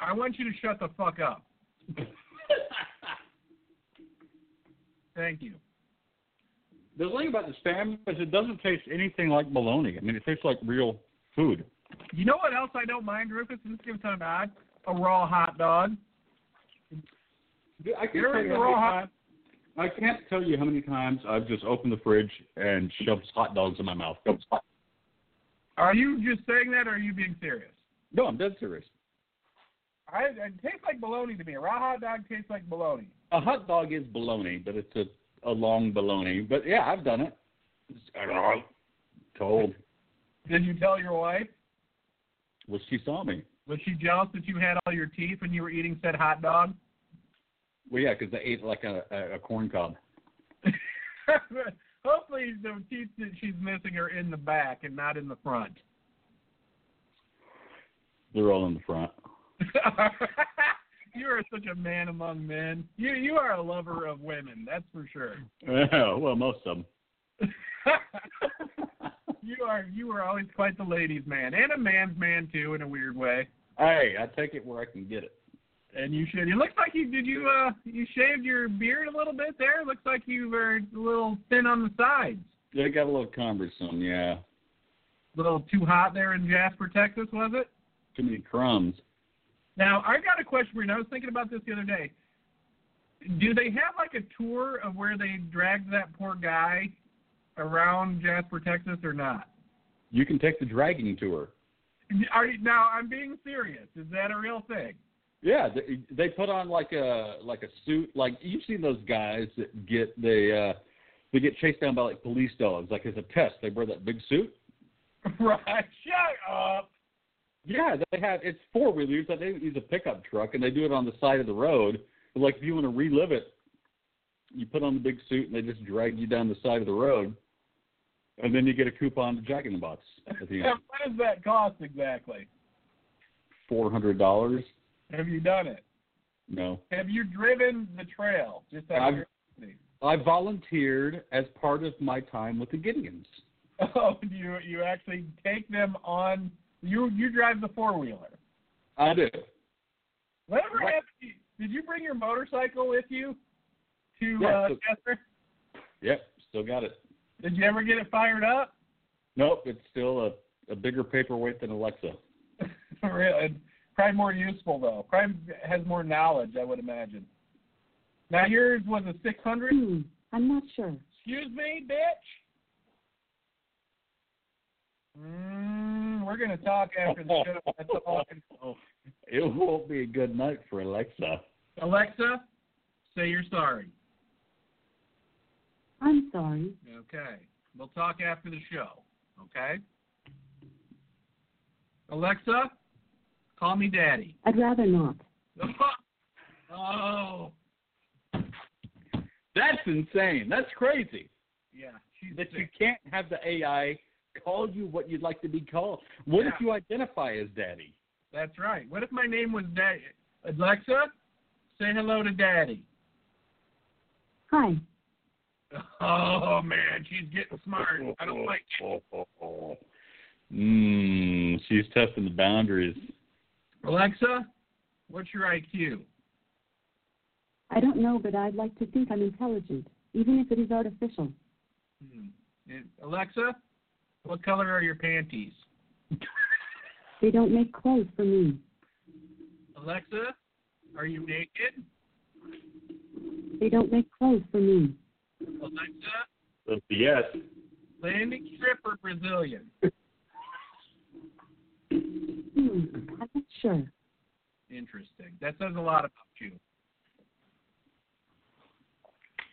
I want you to shut the fuck up. Thank you. The thing about the Spam is it doesn't taste anything like bologna. I mean, it tastes like real food. You know what else I don't mind, Rufus? Let's give it to an odd. A raw hot dog. Dude, I, can't tell you raw hot- I can't tell you how many times I've just opened the fridge and shoved hot dogs in my mouth. Are you just saying that, or are you being serious? No, I'm dead serious. I, it tastes like bologna to me. A raw hot dog tastes like bologna. A hot dog is bologna, but it's a, a long bologna. But, yeah, I've done it. It's cold. Did you tell your wife? Well, she saw me. Was she jealous that you had all your teeth when you were eating said hot dog? Well, yeah, because they ate like a, a, a corn cob. Hopefully the teeth that she's missing are in the back and not in the front. They're all in the front. You are such a man among men. You you are a lover of women, that's for sure. Yeah, well, most of them. You are you are always quite the ladies' man, and a man's man too, in a weird way. Hey, I take it where I can get it. And you should. It looks like you did. You uh, you shaved your beard a little bit there. It looks like you were a little thin on the sides. Yeah, it got a little cumbersome. Yeah. A little too hot there in Jasper, Texas, was it? Too many crumbs. Now I got a question for you. And I was thinking about this the other day. Do they have like a tour of where they dragged that poor guy around Jasper, Texas, or not? You can take the dragging tour. Are you, now, I'm being serious. Is that a real thing? Yeah, they, they put on like a like a suit. Like you've seen those guys that get they uh, they get chased down by like police dogs. Like as a test, they wear that big suit. Right. Shut up. Yeah, they have it's four wheelers. They use a pickup truck, and they do it on the side of the road. But like if you want to relive it, you put on the big suit, and they just drag you down the side of the road. And then you get a coupon to Jack in the Box at the end. What does that cost exactly? four hundred dollars. Have you done it? No. Have you driven the trail? Just out of curiosity. I volunteered as part of my time with the Gideons. Oh, you you actually take them on? You you drive the four wheeler. I do. Whatever what? happened? To you, did you bring your motorcycle with you to yeah, uh, so, Chester? Yep, still got it. Did you ever get it fired up? Nope, it's still a, a bigger paperweight than Alexa. Really, probably more useful though. Probably has more knowledge, I would imagine. Now yours was a six hundred. Hmm, I'm not sure. Excuse me, bitch. Mm, we're gonna talk after the show. That's all I can know. It won't be a good night for Alexa. Alexa, say you're sorry. I'm sorry. Okay. We'll talk after the show. Okay? Alexa, call me daddy. I'd rather not. Oh. That's insane. That's crazy. Yeah. That sick. You can't have the A I call you what you'd like to be called. What yeah. if you identify as daddy? That's right. What if my name was Daddy? Alexa, say hello to Daddy. Hi. Oh, man, she's getting smart. I don't like it. Mmm, she's testing the boundaries. Alexa, what's your I Q? I don't know, but I'd like to think I'm intelligent, even if it is artificial. Hmm. Alexa, what color are your panties? They don't make clothes for me. Alexa, are you naked? They don't make clothes for me. Alexa? Yes. Landing strip or Brazilian? Hmm, I'm not sure. Interesting. That says a lot about you.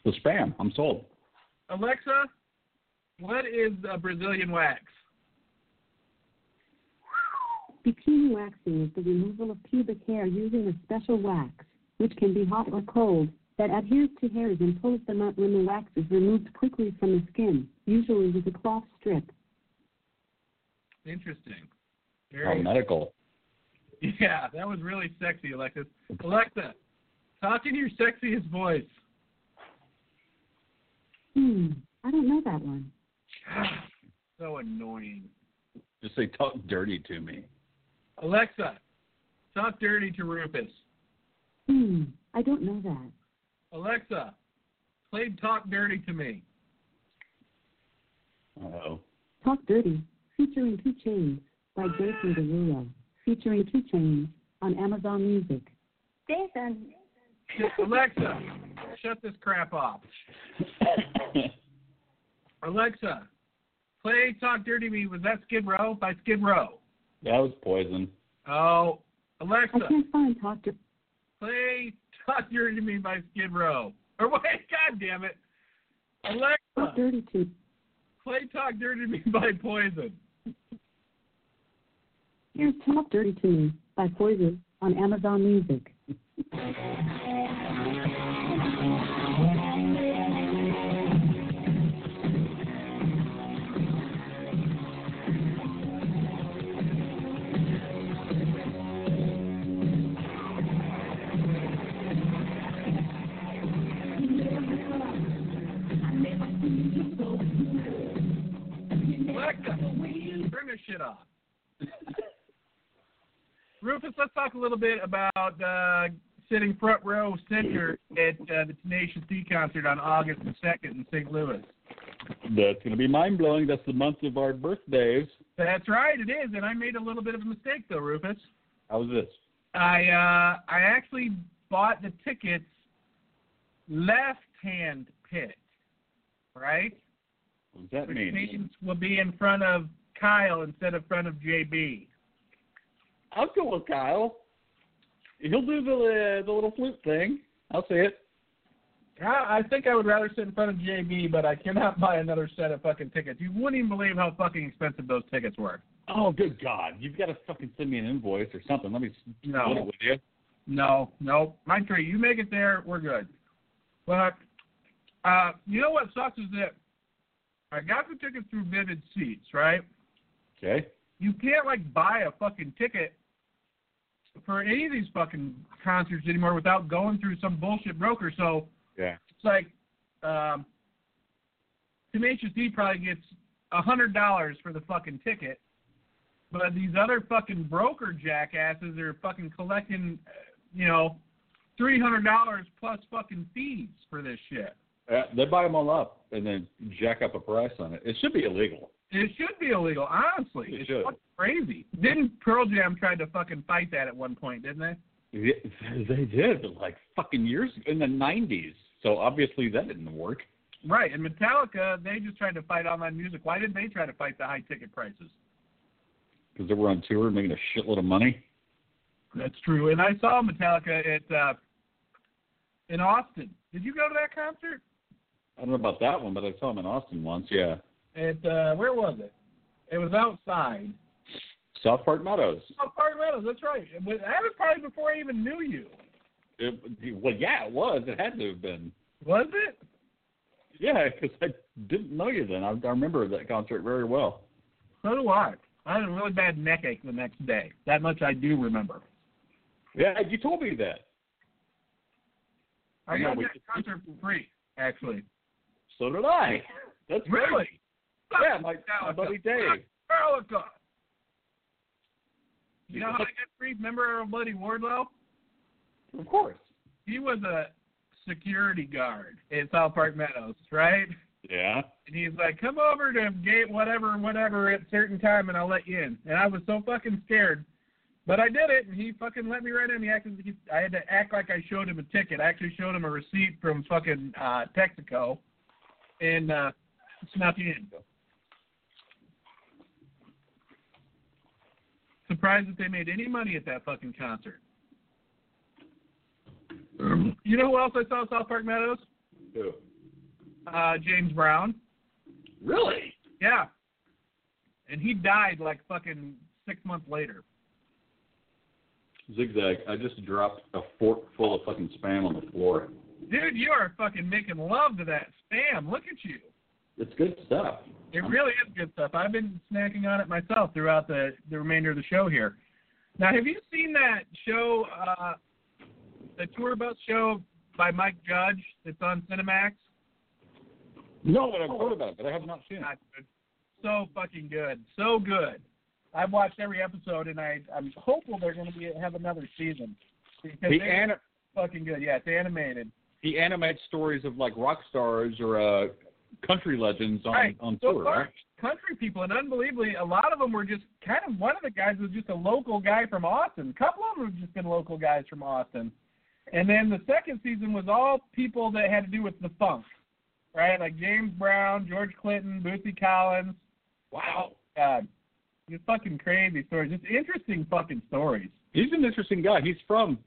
The spam. I'm sold. Alexa, what is a Brazilian wax? Bikini waxing is the removal of pubic hair using a special wax, which can be hot or cold, that adheres to hairs and pulls them out when the wax is removed quickly from the skin, usually with a cloth strip. Interesting. Very How medical. Yeah, that was really sexy, Alexa. Alexa, talk in your sexiest voice. Hmm, I don't know that one. So annoying. Just say, talk dirty to me. Alexa, talk dirty to Rufus. Hmm, I don't know that. Alexa, play Talk Dirty to Me. Uh-oh. Talk Dirty, featuring Two Chainz by Bay City Rollers, featuring Two Chainz on Amazon Music. Jason. Alexa, shut this crap off. Alexa, play Talk Dirty to Me. Was that Skid Row by Skid Row? That was Poison. Oh, Alexa. I can't find Talk Dirty. Play Talk Dirty to Me by Skid Row. Or wait, God damn it. Alexa. Talk Dirty to. Play Talk Dirty to Me by Poison. Here's Talk Dirty to Me by Poison on Amazon Music. Turn this shit off. Rufus, let's talk a little bit about uh, sitting front row center at uh, the Tenacious D concert on August the second in Saint Louis. That's going to be mind-blowing. That's the month of our birthdays. That's right, it is. And I made a little bit of a mistake, though, Rufus. How was this? I uh, I actually bought the tickets left-hand pit, right? What does that Which mean? Means we'll be in front of Kyle instead of front of J B. I'll go with Kyle. He'll do the, the little flute thing. I'll see it. I think I would rather sit in front of J B, but I cannot buy another set of fucking tickets. You wouldn't even believe how fucking expensive those tickets were. Oh, good God. You've got to fucking send me an invoice or something. Let me no. split it with you. No, no. Mind you, you make it there, we're good. But uh, you know what sucks is that I got the tickets through Vivid Seats, right? Okay. You can't, like, buy a fucking ticket for any of these fucking concerts anymore without going through some bullshit broker. So yeah, it's like um, Tenacious D probably gets one hundred dollars for the fucking ticket, but these other fucking broker jackasses are fucking collecting, you know, three hundred dollars plus fucking fees for this shit. Uh, they buy them all up and then jack up a price on it. It should be illegal. It should be illegal, honestly. It it's should. Fucking crazy. Didn't Pearl Jam try to fucking fight that at one point, didn't they? Yeah, they did, like fucking years in the nineties. So obviously that didn't work. Right, and Metallica, they just tried to fight online music. Why didn't they try to fight the high ticket prices? Because they were on tour making a shitload of money. That's true. And I saw Metallica at uh, in Austin. Did you go to that concert? I don't know about that one, but I saw him in Austin once, yeah. At, uh, where was it? It was outside. South Park Meadows. South Park Meadows, that's right. That was probably before I even knew you. It, well, yeah, it was. It had to have been. Was it? Yeah, because I didn't know you then. I, I remember that concert very well. So do I. I had a really bad neck ache the next day. That much I do remember. Yeah, you told me that. I, I got know, that we, concert for free, actually. So did I. That's really? Great. Yeah, my, my buddy Dave. Metallica. You know how I got free? Remember our buddy Wardlow? Of course. He was a security guard in South Park Meadows, right? Yeah. And he's like, come over to gate whatever, whatever at a certain time, and I'll let you in. And I was so fucking scared. But I did it, and he fucking let me right in. He acted, he, I had to act like I showed him a ticket. I actually showed him a receipt from fucking uh, Texaco and uh, snuck in. Surprised that they made any money at that fucking concert. Um, you know who else I saw at South Park Meadows? Who? Uh, James Brown. Really? Yeah. And he died like fucking six months later. Zig Zag, I just dropped a fork full of fucking spam on the floor. Dude, you are fucking making love to that spam. Look at you. It's good stuff. It really is good stuff. I've been snacking on it myself throughout the, the remainder of the show here. Now, have you seen that show, uh, the tour bus show by Mike Judge that's on Cinemax? No, but I've heard about it, but I have not seen it. So fucking good. So good. I've watched every episode, and I, I'm hopeful they're going to be have another season. Because the anim- fucking good. Yeah, it's animated. He animates stories of, like, rock stars or uh, country legends on, right. on so tour, far, right? Country people, and unbelievably, a lot of them were just kind of, one of the guys was just a local guy from Austin. A couple of them have just been local guys from Austin. And then the second season was all people that had to do with the funk, right? Like James Brown, George Clinton, Bootsy Collins. Wow. God. Just fucking crazy stories. Just interesting fucking stories. He's an interesting guy. He's from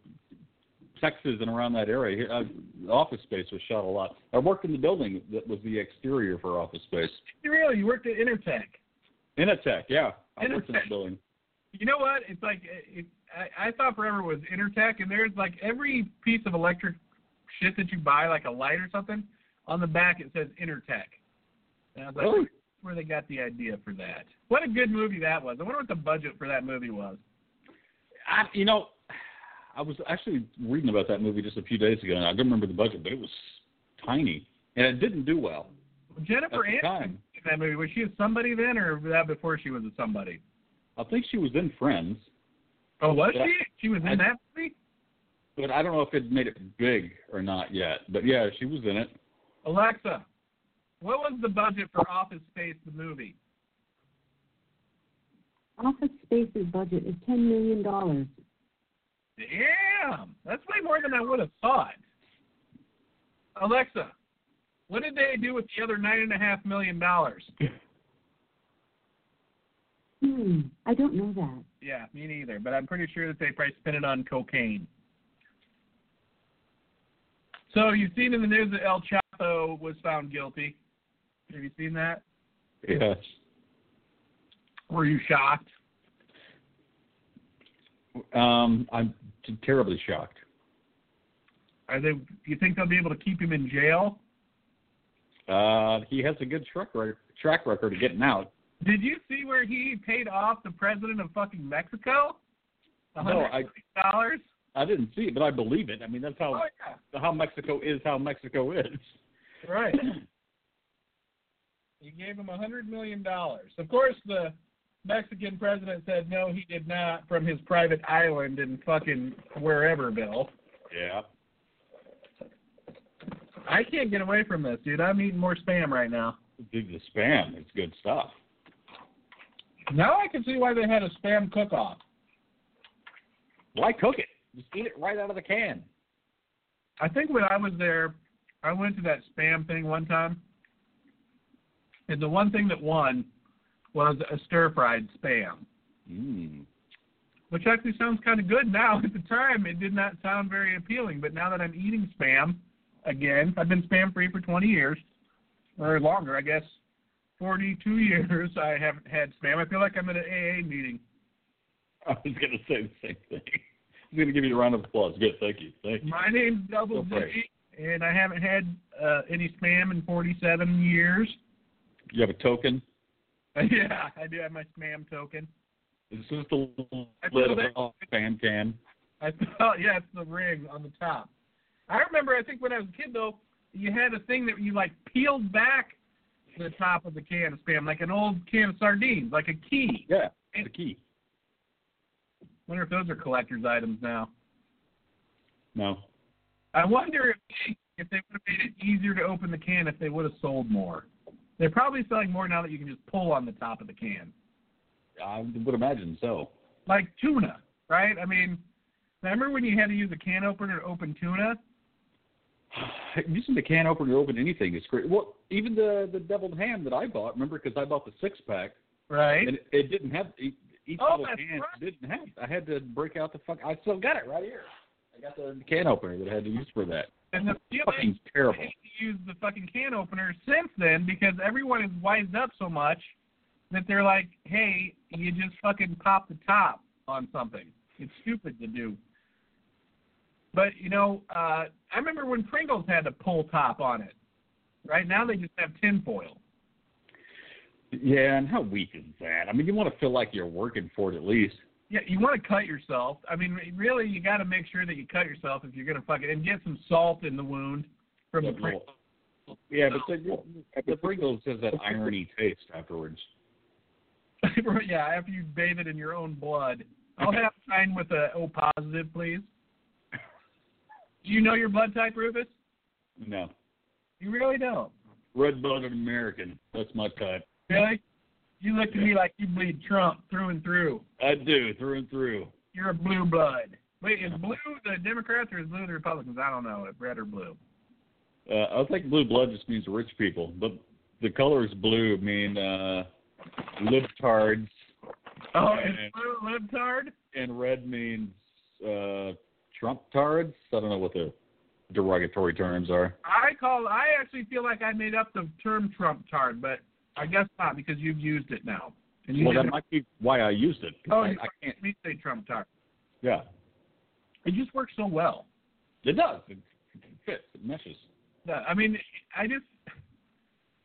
Texas and around that area. He, uh, Office Space was shot a lot. I worked in the building that was the exterior for Office Space. Really? You worked at Intertech? Intertech, yeah. I Intertech. worked in that building. You know what? It's like, it, I, I thought forever was Intertech, and there's like every piece of electric shit that you buy, like a light or something, on the back it says Intertech. And I was like, really? Where they got the idea for that. What a good movie that was. I wonder what the budget for that movie was. I, you know, I was actually reading about that movie just a few days ago, and I don't remember the budget, but it was tiny, and it didn't do well. Jennifer Aniston in that movie, was she a somebody then, or was that before she was a somebody? I think she was in Friends. Oh, was but she? I, she was in I, that movie? But I don't know if it made it big or not yet, but yeah, she was in it. Alexa, what was the budget for Office Space, the movie? Office Space's budget is ten million dollars. Damn! That's way more than I would have thought. Alexa, what did they do with the other nine point five million dollars? Hmm, I don't know that. Yeah, me neither, but I'm pretty sure that they probably spent it on cocaine. So you've seen in the news that El Chapo was found guilty. Have you seen that? Yes. Were you shocked? Um, I'm t- terribly shocked. Are they? You think they'll be able to keep him in jail? Uh, he has a good track record, track record of getting out. Did you see where he paid off the president of fucking Mexico? one hundred dollars? No, I, I didn't see it, but I believe it. I mean, that's how oh, yeah. how Mexico is how Mexico is. Right. You gave him one hundred million dollars. Of course, the Mexican president said no, he did not, from his private island in fucking wherever, Bill. Yeah. I can't get away from this, dude. I'm eating more spam right now. Dude, the spam, it's good stuff. Now I can see why they had a spam cook-off. Why cook it? Just eat it right out of the can. I think when I was there, I went to that spam thing one time, and the one thing that won was a stir-fried spam, mm. which actually sounds kind of good now. At the time, it did not sound very appealing, but now that I'm eating spam again, I've been spam-free for twenty years, or longer, I guess, forty-two years I haven't had spam. I feel like I'm at an A A meeting. I was going to say the same thing. I'm going to give you a round of applause. Good, thank you. Thank you. My name's Double so Z, and I haven't had uh, any spam in forty-seven years. You have a token? Yeah, I do have my spam token. Is this the lid of the spam can? I thought, yeah, it's the ring on the top. I remember, I think when I was a kid, though, you had a thing that you, like, peeled back the top of the can of spam, like an old can of sardines, like a key. Yeah, it's a key. I wonder if those are collector's items now. No. I wonder if they, if they would have made it easier to open the can if they would have sold more. They're probably selling more now that you can just pull on the top of the can. I would imagine so. Like tuna, right? I mean, remember when you had to use a can opener to open tuna? Using the can opener to open anything is great. Well, even the, the deviled ham that I bought, remember, because I bought the six-pack. Right. And it, it didn't have each oh, little can right. didn't have I had to break out the fuck. I still got it right here. I got the can opener that I had to use for that. And the feeling terrible. I hate to use the fucking can opener since then because everyone has wised up so much that they're like, hey, you just fucking pop the top on something. It's stupid to do. But, you know, uh, I remember when Pringles had to pull top on it. Right now they just have tinfoil. Yeah, and how weak is that? I mean, you want to feel like you're working for it at least. Yeah, you want to cut yourself. I mean, really, you got to make sure that you cut yourself if you're going to fuck it. And get some salt in the wound from yeah, the Pringles. Yeah, but the, the Pringles has that irony taste afterwards. Yeah, after you bathe it in your own blood. I'll have mine with a O positive, please. Do you know your blood type, Rufus? No. You really don't? Red-blooded American. That's my type. Really? You look at me like you bleed Trump through and through. I do, through and through. You're a blue blood. Wait, is blue the Democrats or is blue the Republicans? I don't know. If red or blue. Uh, I think blue blood just means rich people. But the colors blue mean uh, libtards. Oh, and, is blue libtard? And red means uh, Trumptards. I don't know what the derogatory terms are. I call. I actually feel like I made up the term Trumptard, but I guess not because you've used it now. And you well, that might be why I used it. Oh, I, I can't. Me say Trumptard. Yeah. It just works so well. It does. It fits. It meshes. Yeah, I mean, I just,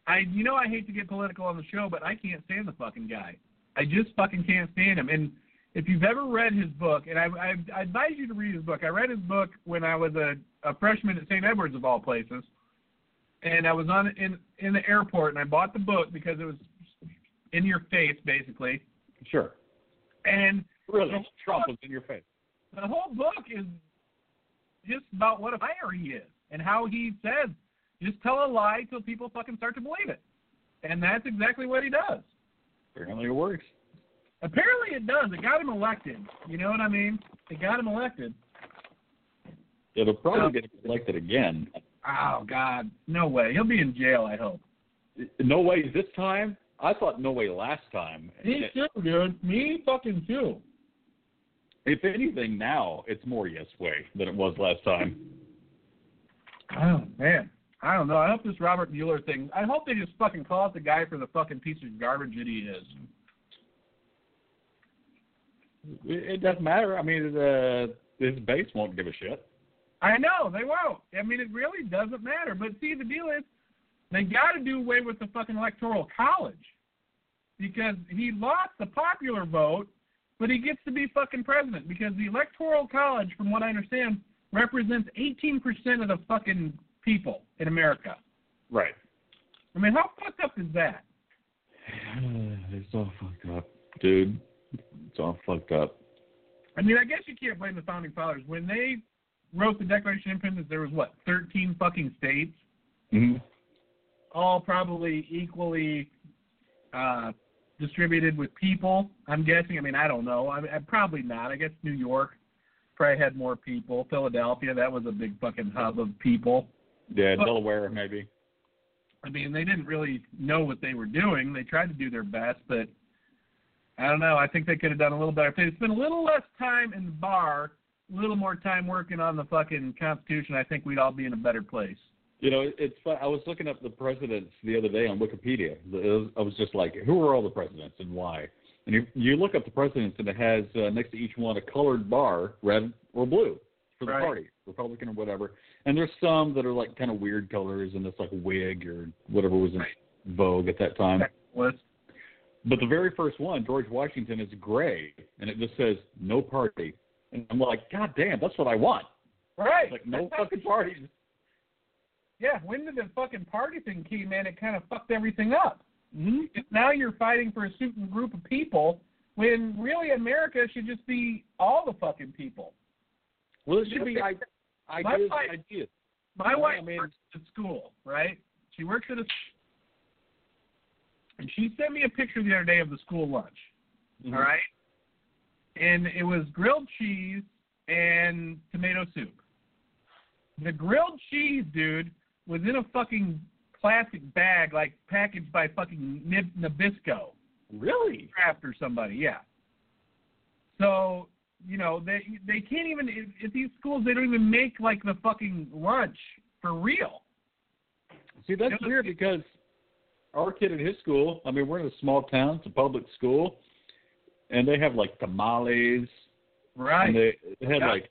I you know, I hate to get political on the show, but I can't stand the fucking guy. I just fucking can't stand him. And if you've ever read his book, and I, I, I advise you to read his book. I read his book when I was a, a freshman at Saint Edward's, of all places. And I was on in in the airport, and I bought the book because it was in your face, basically. Sure. And really, Trump was in your face. The whole book is just about what a liar he is and how he says, just tell a lie till people fucking start to believe it. And that's exactly what he does. Apparently it works. Apparently it does. It got him elected. You know what I mean? It got him elected. It'll probably get elected again. Oh, God. No way. He'll be in jail, I hope. No way this time? I thought no way last time. Me too, dude. Me fucking too. If anything now, it's more yes way than it was last time. Oh, man. I don't know. I hope this Robert Mueller thing, I hope they just fucking call out the guy for the fucking piece of garbage that he is. It doesn't matter. I mean, the, his base won't give a shit. I know, they won't. I mean, it really doesn't matter. But see, the deal is, they got to do away with the fucking Electoral College because he lost the popular vote but he gets to be fucking president because the Electoral College, from what I understand, represents eighteen percent of the fucking people in America. Right. I mean, how fucked up is that? It's all fucked up, dude. It's all fucked up. I mean, I guess you can't blame the Founding Fathers. When they wrote the Declaration of Independence, there was, what, thirteen fucking states? Mm-hmm. All probably equally uh, distributed with people, I'm guessing. I mean, I don't know. I mean, probably not. I guess New York probably had more people. Philadelphia, that was a big fucking hub of people. Yeah, but, Delaware, maybe. I mean, they didn't really know what they were doing. They tried to do their best, but I don't know. I think they could have done a little better. If they'd spent a little less time in the bar, a little more time working on the fucking Constitution, I think we'd all be in a better place. You know, it's fun. I was looking up the presidents the other day on Wikipedia. Was, I was just like, who are all the presidents and why? And you, you look up the presidents, and it has uh, next to each one a colored bar, red or blue, for the right. party, Republican or whatever. And there's some that are like kind of weird colors, and it's like wig or whatever was in right. vogue at that time. That but the very first one, George Washington, is gray, and it just says no party. And I'm like, God damn, that's what I want. Right. It's like, no fucking parties. Yeah, when did the fucking party thing came in, it kind of fucked everything up. Mm-hmm. Now you're fighting for a certain group of people when really America should just be all the fucking people. Well, it should be ideas. My wife, ideas. My wife I mean, works at school, right? She works at a and she sent me a picture the other day of the school lunch, mm-hmm. all right? And it was grilled cheese and tomato soup. The grilled cheese, dude, was in a fucking plastic bag, like packaged by fucking Nabisco. Really? Kraft or somebody, yeah. So, you know, they they can't even, at these schools, they don't even make, like, the fucking lunch for real. See, that's you know, weird because our kid at his school, I mean, we're in a small town, it's a public school, and they have, like, tamales. Right. And they, they had, gotcha. like,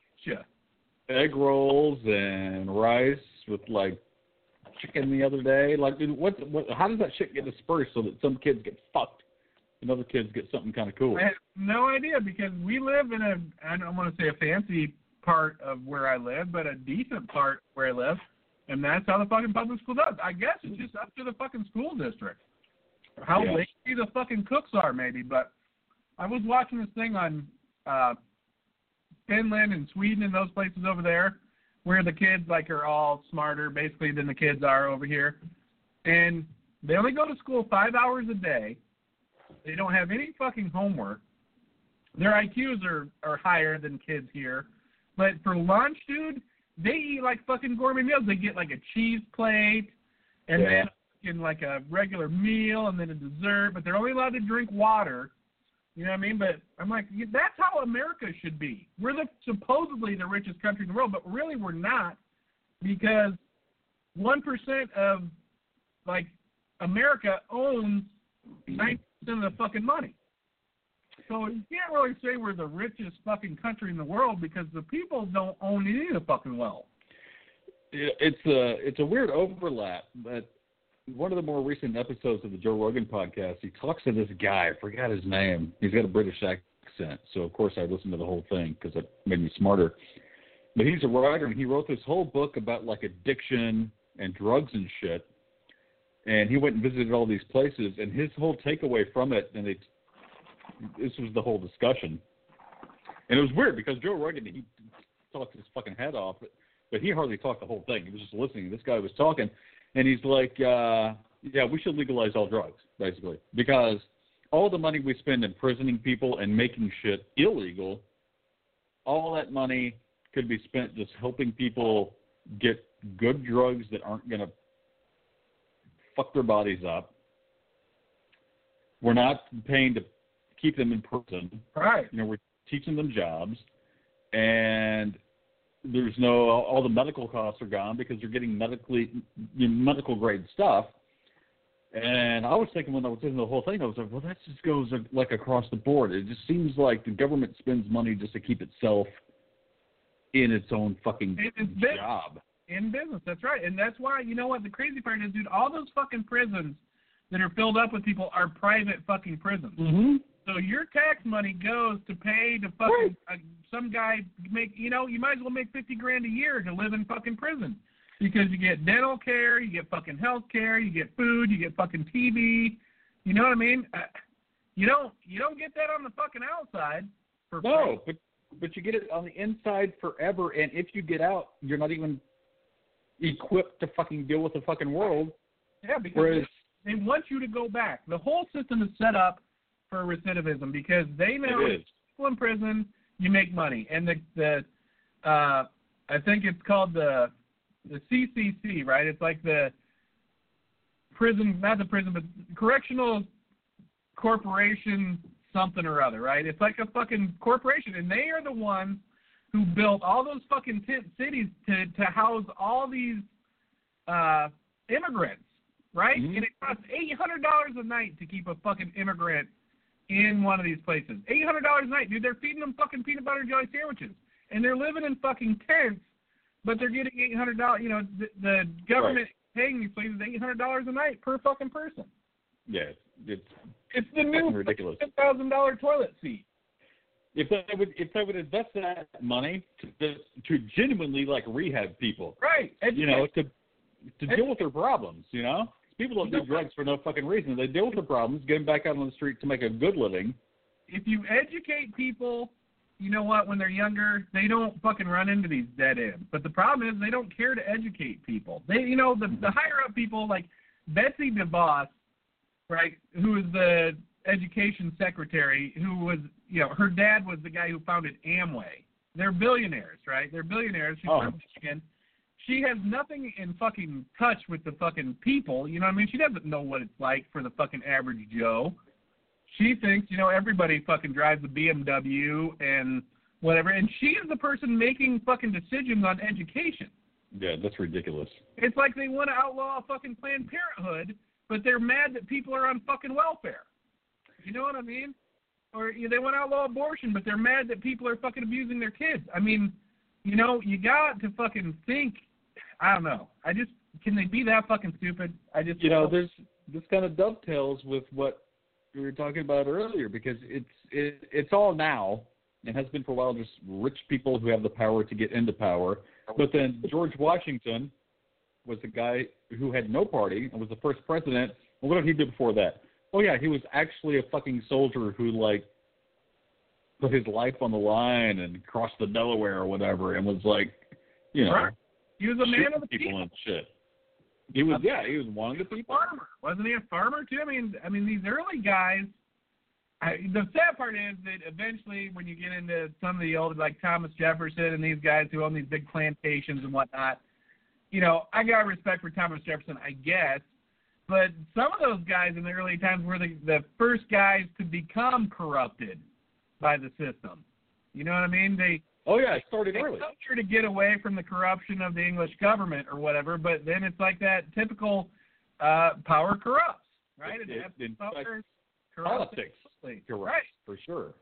egg rolls and rice with, like, chicken the other day. Like, dude, what, what, how does that shit get dispersed so that some kids get fucked and other kids get something kind of cool? I have no idea because we live in a, I don't want to say a fancy part of where I live, but a decent part where I live, and that's how the fucking public school does. I guess it's just up to the fucking school district. How yeah. lazy the fucking cooks are, maybe, but I was watching this thing on uh, Finland and Sweden and those places over there, where the kids, like, are all smarter, basically, than the kids are over here. And they only go to school five hours a day. They don't have any fucking homework. Their I Qs are, are higher than kids here. But for lunch, dude, they eat, like, fucking gourmet meals. They get, like, a cheese plate and yeah. then, like, a regular meal and then a dessert. But they're only allowed to drink water. You know what I mean? But I'm like, that's how America should be. We're the supposedly the richest country in the world, but really we're not because one percent of, like, America owns ninety percent of the fucking money. So you can't really say we're the richest fucking country in the world because the people don't own any of the fucking wealth. It's a, it's a weird overlap, but one of the more recent episodes of the Joe Rogan podcast, he talks to this guy. I forgot his name. He's got a British accent, so of course I listened to the whole thing because it made me smarter. But he's a writer, and he wrote this whole book about, like, addiction and drugs and shit. And he went and visited all these places, and his whole takeaway from it, and they, this was the whole discussion. And it was weird because Joe Rogan, he talked his fucking head off, but, but he hardly talked the whole thing. He was just listening. This guy was talking. And he's like, uh, yeah, we should legalize all drugs, basically, because all the money we spend imprisoning people and making shit illegal, all that money could be spent just helping people get good drugs that aren't going to fuck their bodies up. We're not paying to keep them in prison. Right. You know, we're teaching them jobs. And there's no, all the medical costs are gone because you're getting medically, you know, medical grade stuff. And I was thinking when I was listening to the whole thing, I was like, well, that just goes like across the board. It just seems like the government spends money just to keep itself in its own fucking it's job. Business. In business, that's right. And that's why, you know what, the crazy part is, dude, all those fucking prisons that are filled up with people are private fucking prisons. Mm-hmm. So your tax money goes to pay to fucking uh, some guy make, you know, you might as well make fifty grand a year to live in fucking prison because you get dental care, you get fucking health care, you get food, you get fucking T V. You know what I mean? Uh, you don't you don't get that on the fucking outside. For no, free. but but you get it on the inside forever, and if you get out, you're not even equipped to fucking deal with the fucking world. Yeah, because Whereas, they want you to go back. The whole system is set up for recidivism because they know people in prison, you make money. And the, the uh, I think it's called the the C C C, right? It's like the prison, not the prison, but correctional corporation something or other, right? It's like a fucking corporation, and they are the ones who built all those fucking t- cities to, to house all these uh, immigrants, right? Mm-hmm. And it costs eight hundred dollars a night to keep a fucking immigrant in one of these places. eight hundred dollars a night, dude. They're feeding them fucking peanut butter and jelly sandwiches, and they're living in fucking tents, but they're getting eight hundred dollars. You know, the, the government right. paying these places eight hundred dollars a night per fucking person. Yeah, it's it's the new ten thousand dollars toilet seat. If I would, if I would invest that money to to genuinely like rehab people, right? You know, to to deal with their problems. You know, people don't do drugs for no fucking reason. They deal with their problems, get them back out on the street to make a good living. If you educate people, you know what? When they're younger, they don't fucking run into these dead ends. But the problem is they don't care to educate people. They, you know, the the higher up people like Betsy DeVos, right? Who is the education secretary who was, you know, her dad was the guy who founded Amway. They're billionaires, right? They're billionaires. She's oh. from Michigan. She has nothing in fucking touch with the fucking people. You know what I mean? She doesn't know what it's like for the fucking average Joe. She thinks, you know, everybody fucking drives a B M W and whatever. And she is the person making fucking decisions on education. Yeah, that's ridiculous. It's like they want to outlaw fucking Planned Parenthood, but they're mad that people are on fucking welfare. You know what I mean? Or you know, they want to outlaw abortion, but they're mad that people are fucking abusing their kids. I mean, you know, you got to fucking think. I don't know. I just can they be that fucking stupid? I just you know, know. There's this kind of dovetails with what we were talking about earlier because it's it, it's all now and has been for a while. Just rich people who have the power to get into power. But then George Washington was the guy who had no party and was the first president. Well, what did he do before that? Oh, yeah, he was actually a fucking soldier who, like, put his life on the line and crossed the Delaware or whatever and was, like, you know. Right. He was a man of the people. people. And shit. He was, yeah, he was one of the people. Farmer. Wasn't he a farmer, too? I mean, I mean, these early guys, I, the sad part is that eventually when you get into some of the old, like Thomas Jefferson and these guys who own these big plantations and whatnot, you know, I got respect for Thomas Jefferson, I guess. But some of those guys in the early times were the, the first guys to become corrupted by the system. You know what I mean? They oh yeah, it started they early. Sure to get away from the corruption of the English government or whatever. But then it's like that typical uh, power corrupts, right? It, it, in fact, politics corrupts, right? For sure.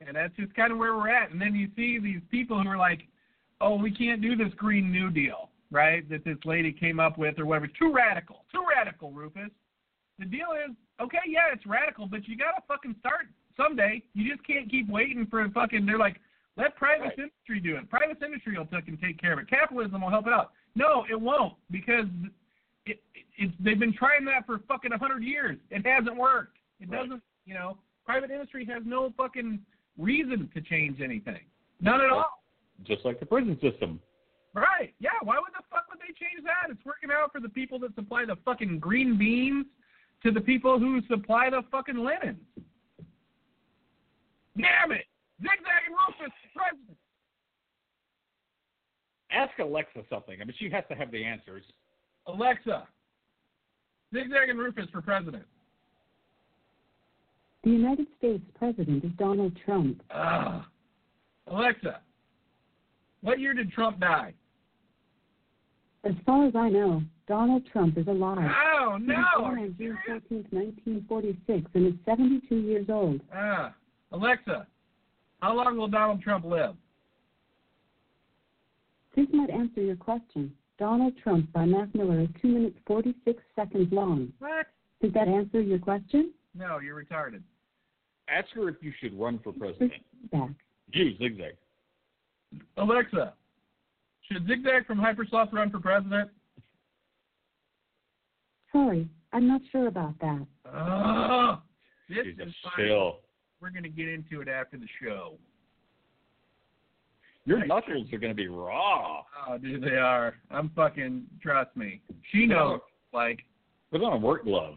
And that's just kind of where we're at. And then you see these people who are like, "Oh, we can't do this Green New Deal." Right, that this lady came up with or whatever. Too radical. Too radical, Rufus. The deal is, okay, yeah, it's radical, but you got to fucking start someday. You just can't keep waiting for a fucking, they're like, let private right. industry do it. Private industry will fucking take care of it. Capitalism will help it out. No, it won't because it, it, it's, they've been trying that for fucking one hundred years. It hasn't worked. It right. doesn't, you know, private industry has no fucking reason to change anything. None at all. Just like the prison system. Right, yeah, why would the fuck would they change that? It's working out for the people that supply the fucking green beans to the people who supply the fucking linens. Damn it! Zig Zag and Rufus, president! Ask Alexa something. I mean, she has to have the answers. Alexa, Zig Zag and Rufus for president. The United States president is Donald Trump. Ugh. Alexa, what year did Trump die? As far as I know, Donald Trump is alive. Oh, no. He was born on June fourteenth, nineteen forty-six, and is seventy-two years old. Ah, Alexa, how long will Donald Trump live? This might answer your question. Donald Trump by Mac Miller is two minutes, forty-six seconds long. What? Does that answer your question? No, you're retarded. Ask her if you should run for president. Back. Gee, Zig Zag. Alexa, should Zig Zag from Hyper Sloth run for president? Sorry, I'm not sure about that. Oh, this She's is fine. We're going to get into it after the show. Your knuckles are going to be raw. Oh, dude, they are. I'm fucking, trust me. She knows, like. Put on a work glove.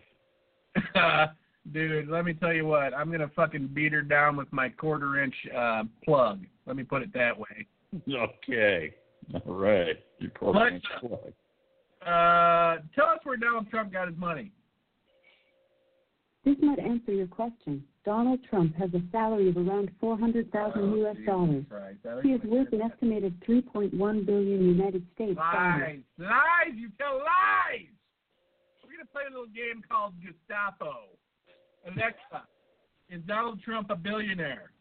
Dude, let me tell you what. I'm going to fucking beat her down with my quarter-inch uh, plug. Let me put it that way. Okay. All right. Your quarter-inch plug. Uh, tell us where Donald Trump got his money. This might answer your question. Donald Trump has a salary of around four hundred thousand dollars oh, U S dollars. He is worth an estimated three point one billion dollars United States dollars. Lies! Lies! You tell lies! We're going to play a little game called Gestapo. Alexa, is Donald Trump a billionaire?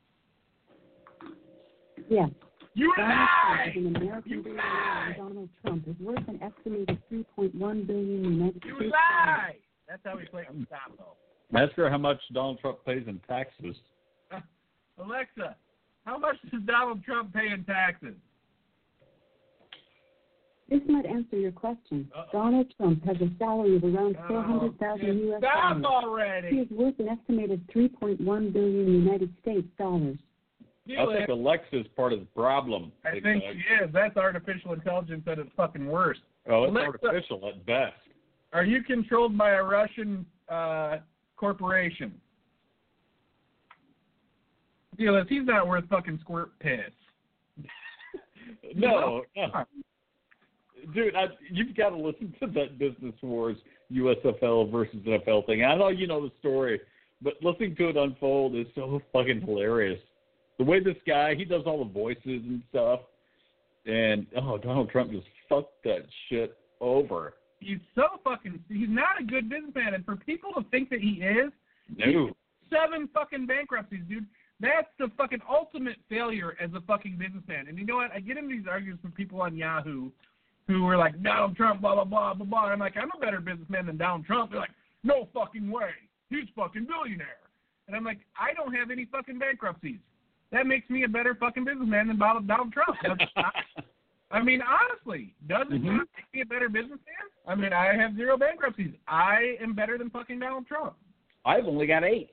Yes. You Donald lie! Trump is an American you billionaire lie! And Donald Trump is worth an estimated three point one billion dollars United you States dollars. You lie! Dollars. That's how we play Gestapo. Ask her how much Donald Trump pays in taxes. Uh, Alexa, how much does Donald Trump pay in taxes? This might answer your question. Uh-oh. Donald Trump has a salary of around oh, four hundred thousand U S dollars. Already. He is worth an estimated three point one billion dollars United States dollars. I think Alexa's part of the problem. I because. think she is. That's artificial intelligence at its fucking worst. Oh, it's Alexa, artificial at best. Are you controlled by a Russian... Uh, corporation. Dealers, he's not worth fucking squirt piss. no, no. Dude, I, you've got to listen to that Business Wars U S F L versus N F L thing. I know you know the story, but listening to it unfold is so fucking hilarious. The way this guy, he does all the voices and stuff, and oh, Donald Trump just fucked that shit over. He's so fucking... He's not a good businessman, and for people to think that he is... No. Seven fucking bankruptcies, dude. That's the fucking ultimate failure as a fucking businessman. And you know what? I get into these arguments from people on Yahoo who are like, Donald Trump, blah, blah, blah, blah, blah. I'm like, I'm a better businessman than Donald Trump. They're like, no fucking way. He's fucking billionaire. And I'm like, I don't have any fucking bankruptcies. That makes me a better fucking businessman than Donald Trump. I mean, honestly, doesn't mm-hmm. Trump make me a better businessman? I mean, I have zero bankruptcies. I am better than fucking Donald Trump. I've only got eight.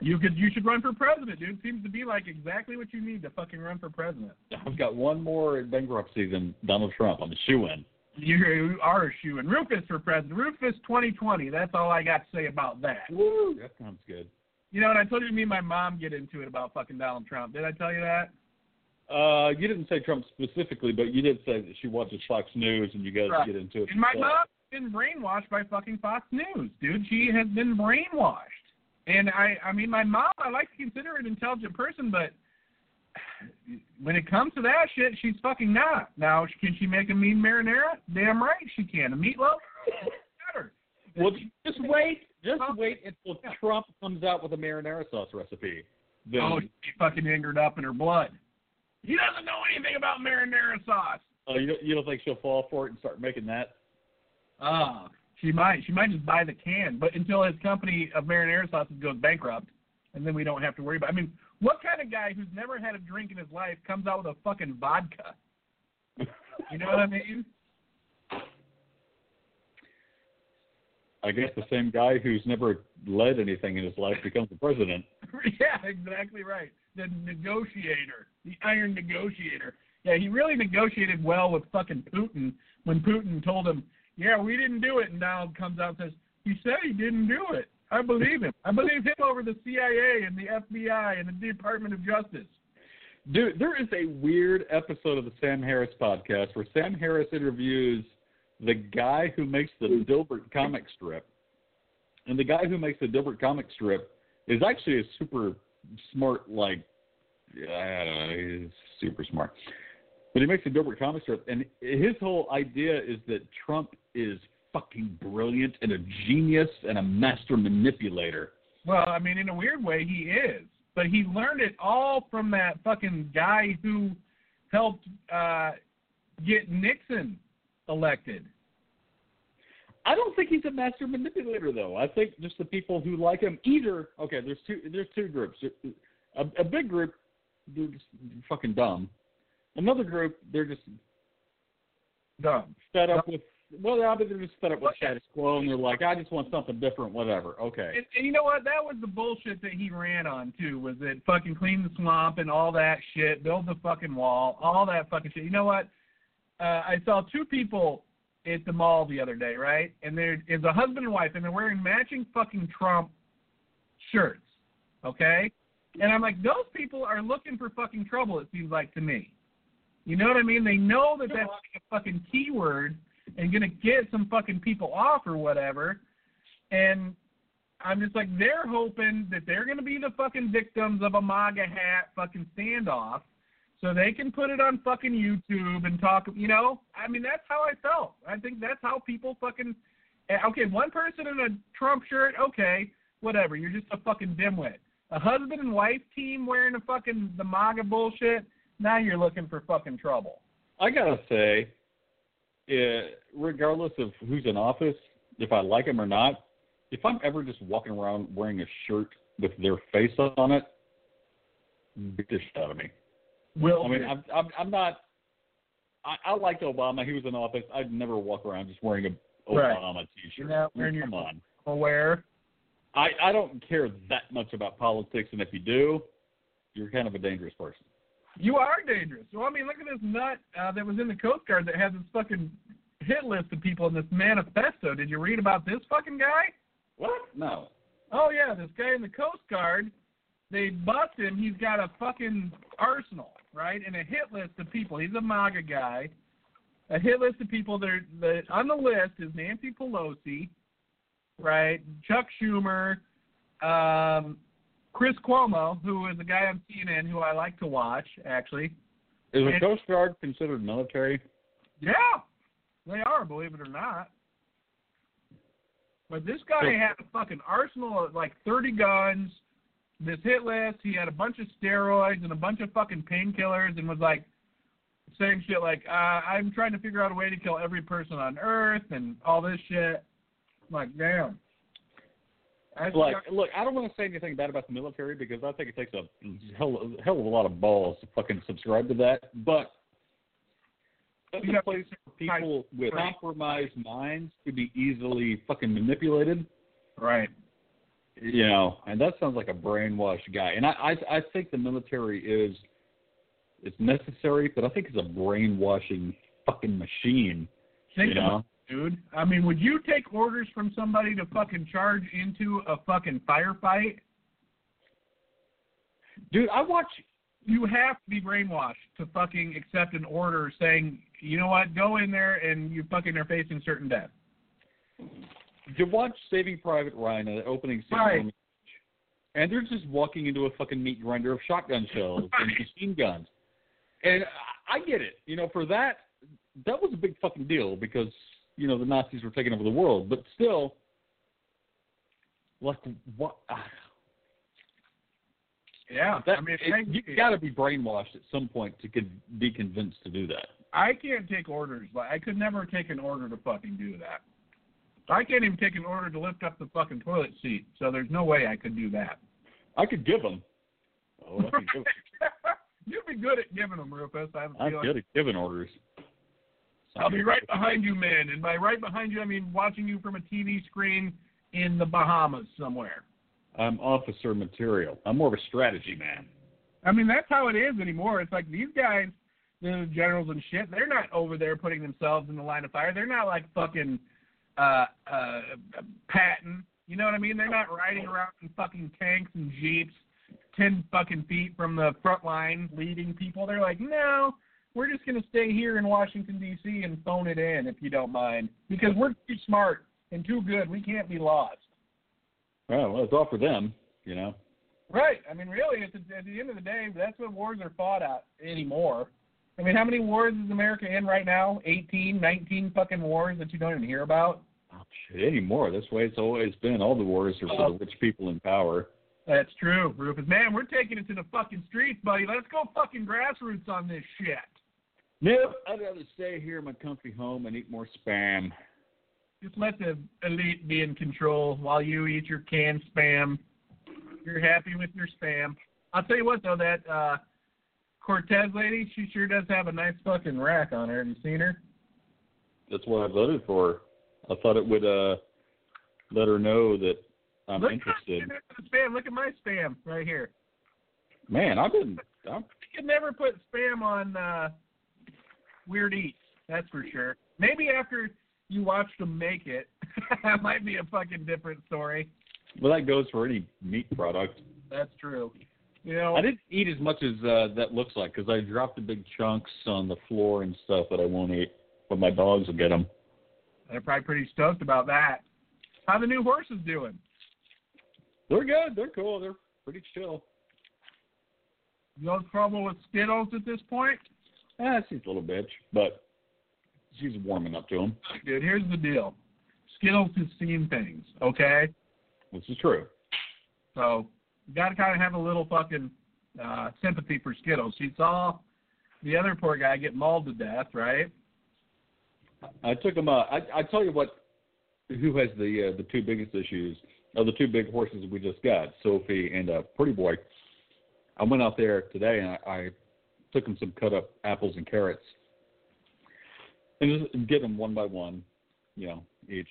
You could, you should run for president, dude. Seems to be like exactly what you need to fucking run for president. I've got one more bankruptcy than Donald Trump. I'm a shoe-in. You are a shoe-in. Rufus for president. Rufus twenty twenty. That's all I got to say about that. Woo. That sounds good. You know, and I told you me and my mom get into it about fucking Donald Trump. Did I tell you that? Uh, you didn't say Trump specifically, but you did say that she watches Fox News, and you guys right. get into it. And my mom has been brainwashed by fucking Fox News, dude. She has been brainwashed. And, I, I mean, my mom, I like to consider her an intelligent person, but when it comes to that shit, she's fucking not. Now, can she make a mean marinara? Damn right she can. A meatloaf? Better. Well, just wait. Just wait until yeah. Trump comes out with a marinara sauce recipe. Then... Oh, she fucking angered up in her blood. He doesn't know anything about marinara sauce. Oh, you don't, you don't think she'll fall for it and start making that? Oh, she might. She might just buy the can, but until his company of marinara sauces goes bankrupt, and then we don't have to worry about it. I mean, what kind of guy who's never had a drink in his life comes out with a fucking vodka? You know what I mean? I guess the same guy who's never led anything in his life becomes the president. Yeah, exactly right. The negotiator, the iron negotiator. Yeah, he really negotiated well with fucking Putin when Putin told him, yeah, we didn't do it. And Donald comes out and says, he said he didn't do it. I believe him. I believe him over the C I A and the F B I and the Department of Justice. Dude, there is a weird episode of the Sam Harris podcast where Sam Harris interviews the guy who makes the Dilbert comic strip. And the guy who makes the Dilbert comic strip is actually a super smart, like, I don't know, he's super smart. But he makes a Dilbert comic strip, and his whole idea is that Trump is fucking brilliant and a genius and a master manipulator. Well, I mean, in a weird way, he is. But he learned it all from that fucking guy who helped uh, get Nixon elected. I don't think he's a master manipulator, though. I think just the people who like him either. Okay, there's two. There's two groups. A, a big group, they're just fucking dumb. Another group, they're just dumb, fed up dumb. with. Well, I mean, they're just fed up with status quo, and they're like, I just want something different, whatever. Okay. And, and you know what? That was the bullshit that he ran on, too, was that fucking clean the swamp and all that shit, build the fucking wall, all that fucking shit. You know what? Uh, I saw two people at the mall the other day, right? And there is a husband and wife, and they're wearing matching fucking Trump shirts, okay? And I'm like, those people are looking for fucking trouble, it seems like to me. You know what I mean? They know that that's like a fucking keyword and going to get some fucking people off or whatever, and I'm just like, they're hoping that they're going to be the fucking victims of a MAGA hat fucking standoff so they can put it on fucking YouTube and talk, you know? I mean, that's how I felt. I think that's how people fucking, okay, one person in a Trump shirt, okay, whatever, you're just a fucking dimwit. A husband and wife team wearing a fucking, the MAGA bullshit, now you're looking for fucking trouble. I gotta say, Uh, regardless of who's in office, if I like him or not, if I'm ever just walking around wearing a shirt with their face on it, beat the shit out of me. Well, I mean, I'm, I'm, I'm not. I, I liked Obama. He was in office. I'd never walk around just wearing a Obama right. T-shirt. Now, I mean, come on. Aware. I, I don't care that much about politics, and if you do, you're kind of a dangerous person. You are dangerous. Well, I mean, look at this nut uh, that was in the Coast Guard that has this fucking hit list of people in this manifesto. Did you read about this fucking guy? What? No. Oh, yeah, this guy in the Coast Guard, they bust him. He's got a fucking arsenal, right, and a hit list of people. He's a MAGA guy. A hit list of people that, are, that on the list is Nancy Pelosi, right, Chuck Schumer, um... Chris Cuomo, who is a guy on C N N who I like to watch, actually. Is the Coast Guard considered military? Yeah, they are, believe it or not. But this guy had a fucking arsenal of like thirty guns, this hit list. He had a bunch of steroids and a bunch of fucking painkillers and was like saying shit like, uh, I'm trying to figure out a way to kill every person on Earth and all this shit. I'm like, damn. Like, look, I don't want to say anything bad about the military because I think it takes a hell, hell of a lot of balls to fucking subscribe to that. But that's a place for people with compromised minds to be easily fucking manipulated. Right. You know, and that sounds like a brainwashed guy. And I, I, I think the military is it's necessary, but I think it's a brainwashing fucking machine. Think you know? Dude, I mean, would you take orders from somebody to fucking charge into a fucking firefight? Dude, I watch. You have to be brainwashed to fucking accept an order saying, you know what, go in there and you fucking are facing certain death. You watch Saving Private Ryan in the opening scene, right. And they're just walking into a fucking meat grinder of shotgun shells right. and machine guns. And I get it, you know, for that, that was a big fucking deal because. You know, the Nazis were taking over the world, but still, like, what? Yeah, that, I mean, it, you got to be brainwashed at some point to be convinced to do that. I can't take orders. Like, I could never take an order to fucking do that. I can't even take an order to lift up the fucking toilet seat. So there's no way I could do that. I could give them. Oh, I could give them. You'd be good at giving them, Rufus. I I'm good at giving orders. I'll be right behind you, man. And by right behind you, I mean watching you from a T V screen in the Bahamas somewhere. I'm officer material. I'm more of a strategy man. I mean, that's how it is anymore. It's like these guys, the generals and shit, they're not over there putting themselves in the line of fire. They're not like fucking uh, uh, Patton. You know what I mean? They're not riding around in fucking tanks and jeeps ten fucking feet from the front line leading people. They're like, no. We're just going to stay here in Washington, D C and phone it in, if you don't mind, because we're too smart and too good. We can't be lost. Well, well it's all for them, you know. Right. I mean, really, at the, at the end of the day, that's what wars are fought at anymore. I mean, how many wars is America in right now? eighteen, nineteen fucking wars that you don't even hear about? Oh, shit, anymore. That's the way it's always been. All the wars are for the rich people in power. That's true, Rufus. Man, we're taking it to the fucking streets, buddy. Let's go fucking grassroots on this shit. Nope, I'd rather stay here in my comfy home and eat more spam. Just let the elite be in control while you eat your canned spam. You're happy with your spam. I'll tell you what, though, that uh, Cortez lady, she sure does have a nice fucking rack on her. Have you seen her? That's why I voted for her. I thought it would uh, let her know that I'm Look interested. At the spam. Look at my spam right here. Man, I've been... I'm... You could never put spam on uh, Weird Eats, that's for sure. Maybe after you watch them make it, that might be a fucking different story. Well, that goes for any meat product. That's true. You know, I didn't eat as much as uh, that looks like because I dropped the big chunks on the floor and stuff that I won't eat, but my dogs will get them. They're probably pretty stoked about that. How the new horses doing? They're good. They're cool. They're pretty chill. No trouble with Skittles at this point? Eh, she's a little bitch, but she's warming up to him. Dude, here's the deal. Skittles has seen things, okay? This is true. So you got to kind of have a little fucking uh, sympathy for Skittles. She saw the other poor guy get mauled to death, right? I took him. Uh, I, I tell you what, who has the uh, the two biggest issues are the two big horses we just got, Sophie and uh, Pretty Boy. I went out there today, and I, I took him some cut-up apples and carrots and just get them one by one, you know, each.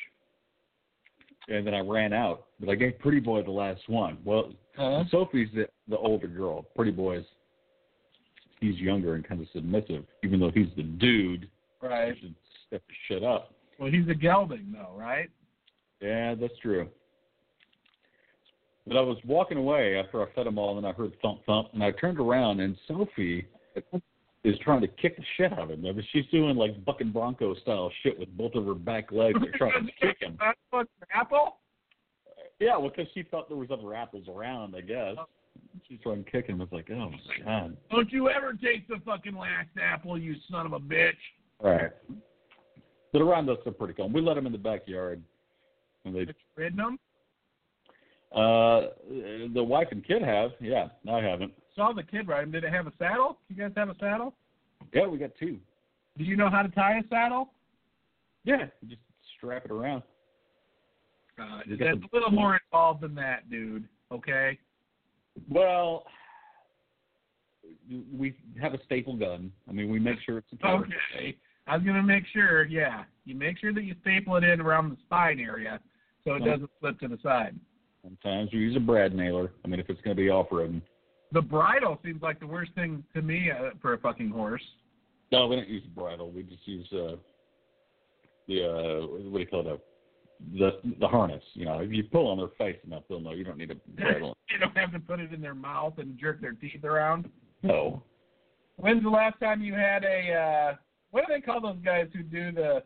And then I ran out, but I gave Pretty Boy the last one. Well, uh-huh. Sophie's the, the older girl. Pretty Boy's, he's younger and kind of submissive, even though he's the dude. Right. He should step the shit up. Well, he's a gelding, though, right? Yeah, that's true. But I was walking away after I fed them all, and I heard thump, thump, and I turned around, and Sophie is trying to kick the shit out of him. I mean, she's doing, like, bucking Bronco-style shit with both of her back legs and trying to kick him. That's an apple? Yeah, well, because she thought there was other apples around, I guess. She's trying to kick him. I was like, oh, my God. Don't you ever take the fucking last apple, you son of a bitch. All right. But around us, they're pretty calm. We let them in the backyard. And they ridden them? Uh, the wife and kid have, yeah. No, I haven't. Saw the kid ride him. Did it have a saddle? You guys have a saddle? Yeah, we got two. Do you know how to tie a saddle? Yeah, just strap it around. Uh, that's the... a little more involved than that, dude. Okay. Well, we have a staple gun. I mean, we make sure it's secure. Okay. I was gonna make sure. Yeah, you make sure that you staple it in around the spine area so it doesn't slip to the side. Sometimes we use a brad nailer. I mean, if it's going to be off-roading. The bridle seems like the worst thing to me uh, for a fucking horse. No, we don't use a bridle. We just use uh, the, uh, what do you call it, the, the harness. You know, if you pull on their face enough, they'll know you don't need a bridle. You don't have to put it in their mouth and jerk their teeth around? No. When's the last time you had a, uh, what do they call those guys who do the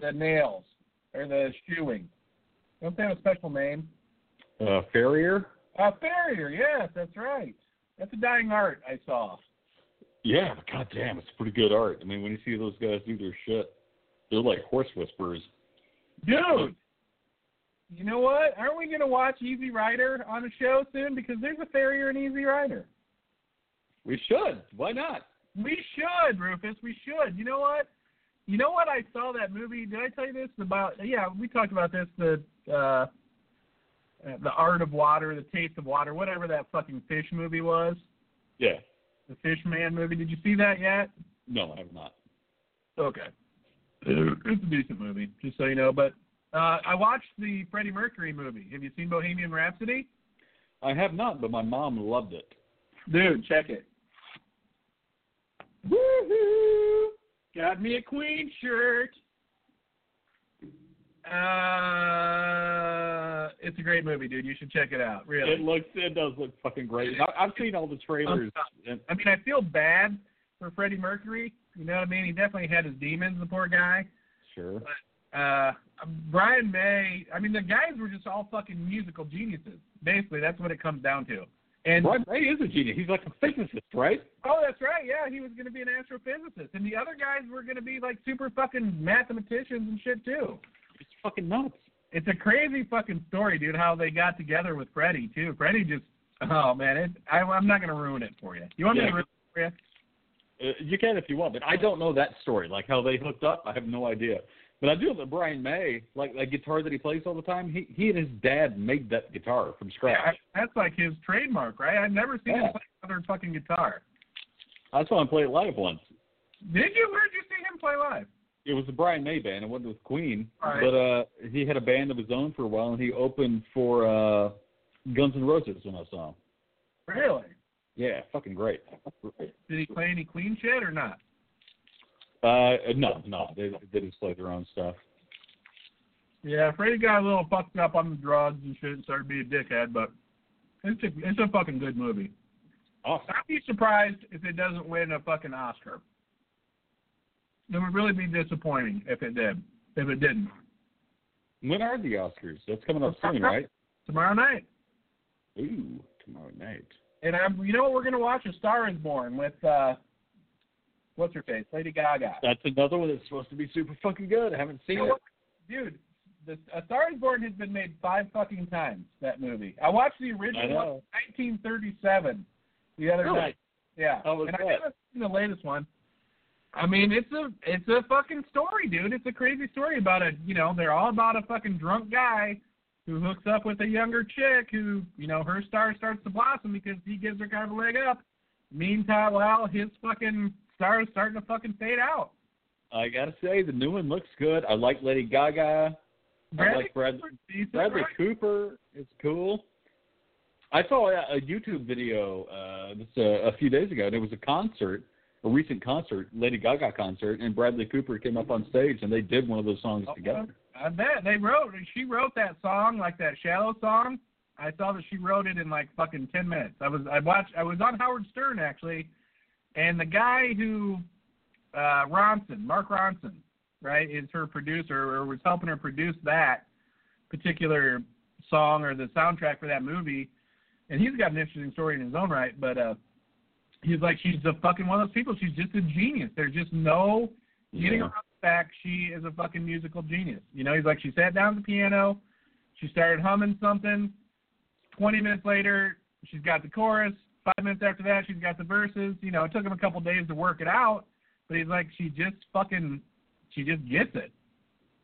the nails or the shoeing? Don't they have a special name? Uh, farrier? Uh, farrier, yes, that's right. That's a dying art I saw. Yeah, but goddamn, it's pretty good art. I mean, when you see those guys do their shit, they're like horse whisperers. Dude! You know what? Aren't we going to watch Easy Rider on a show soon? Because there's a farrier and Easy Rider. We should. Why not? We should, Rufus. We should. You know what? You know what? I saw that movie. Did I tell you this? About, yeah, we talked about this, the... Uh, The Art of Water, The Taste of Water, whatever that fucking fish movie was. Yeah. The Fishman movie. Did you see that yet? No, I have not. Okay. It's a decent movie, just so you know. But uh, I watched the Freddie Mercury movie. Have you seen Bohemian Rhapsody? I have not, but my mom loved it. Dude, check it. Woohoo! Got me a Queen shirt. Uh, it's a great movie, dude. You should check it out. Really, it looks, it does look fucking great. I've seen all the trailers. I mean, I feel bad for Freddie Mercury. You know what I mean? He definitely had his demons, the poor guy. Sure. But, uh, Brian May. I mean, the guys were just all fucking musical geniuses. Basically, that's what it comes down to. And Brian May is a genius. He's like a physicist, right? Oh, that's right. Yeah, he was going to be an astrophysicist, and the other guys were going to be like super fucking mathematicians and shit too. It's fucking nuts. It's a crazy fucking story, dude, how they got together with Freddie, too. Freddie just, oh, man, it, I, I'm not going to ruin it for you. You want yeah. me to ruin it for you? Uh, you can if you want, but I don't know that story, like how they hooked up. I have no idea. But I do love Brian May, like that guitar that he plays all the time. He he and his dad made that guitar from scratch. Yeah, that's like his trademark, right? I've never seen yeah. him play another fucking guitar. I saw him play it live once. Did you? Where did you see him play live? It was the Brian May band. It wasn't with Queen. Right. But uh, he had a band of his own for a while, and he opened for uh, Guns N' Roses when I saw him. Really? Yeah, fucking great. Did he play any Queen shit or not? Uh, no, no. They, they just play their own stuff. Yeah, Freddie got a little fucked up on the drugs and shit and started being a dickhead, but it's a, it's a fucking good movie. Awesome. I'd be surprised if it doesn't win a fucking Oscar. It would really be disappointing if it did. If it didn't. When are the Oscars? That's coming up soon, right? Tomorrow night. Ooh, tomorrow night. And I'm, you know what we're going to watch? A Star is Born with, uh, what's her face? Lady Gaga. That's another one that's supposed to be super fucking good. I haven't seen it. Dude, this, A Star is Born has been made five fucking times, that movie. I watched the original one, nineteen thirty-seven, the other really? night. Yeah. How was and that? I haven't seen the latest one. I mean, it's a it's a fucking story, dude. It's a crazy story about a, you know, they're all about a fucking drunk guy who hooks up with a younger chick who, you know, her star starts to blossom because he gives her kind of a leg up. Meantime, well, his fucking star is starting to fucking fade out. I gotta say, the new one looks good. I like Lady Gaga. Bradley I like Brad, Bradley right? Cooper. It's cool. I saw a, a YouTube video uh, this, uh, a few days ago, and it was a concert. A recent concert, Lady Gaga concert, and Bradley Cooper came up on stage and they did one of those songs oh, together. I bet they wrote. She wrote that song, like that Shallow song. I saw that she wrote it in like fucking ten minutes. I was I watched. I was on Howard Stern actually, and the guy who, uh, Ronson, Mark Ronson, right, is her producer or was helping her produce that particular song or the soundtrack for that movie. And he's got an interesting story in his own right, but. uh He's like, she's a fucking one of those people. She's just a genius. There's just no getting around the fact she is a fucking musical genius. You know, he's like, she sat down at the piano. She started humming something. twenty minutes later, she's got the chorus. Five minutes after that, she's got the verses. You know, it took him a couple days to work it out. But he's like, she just fucking, she just gets it.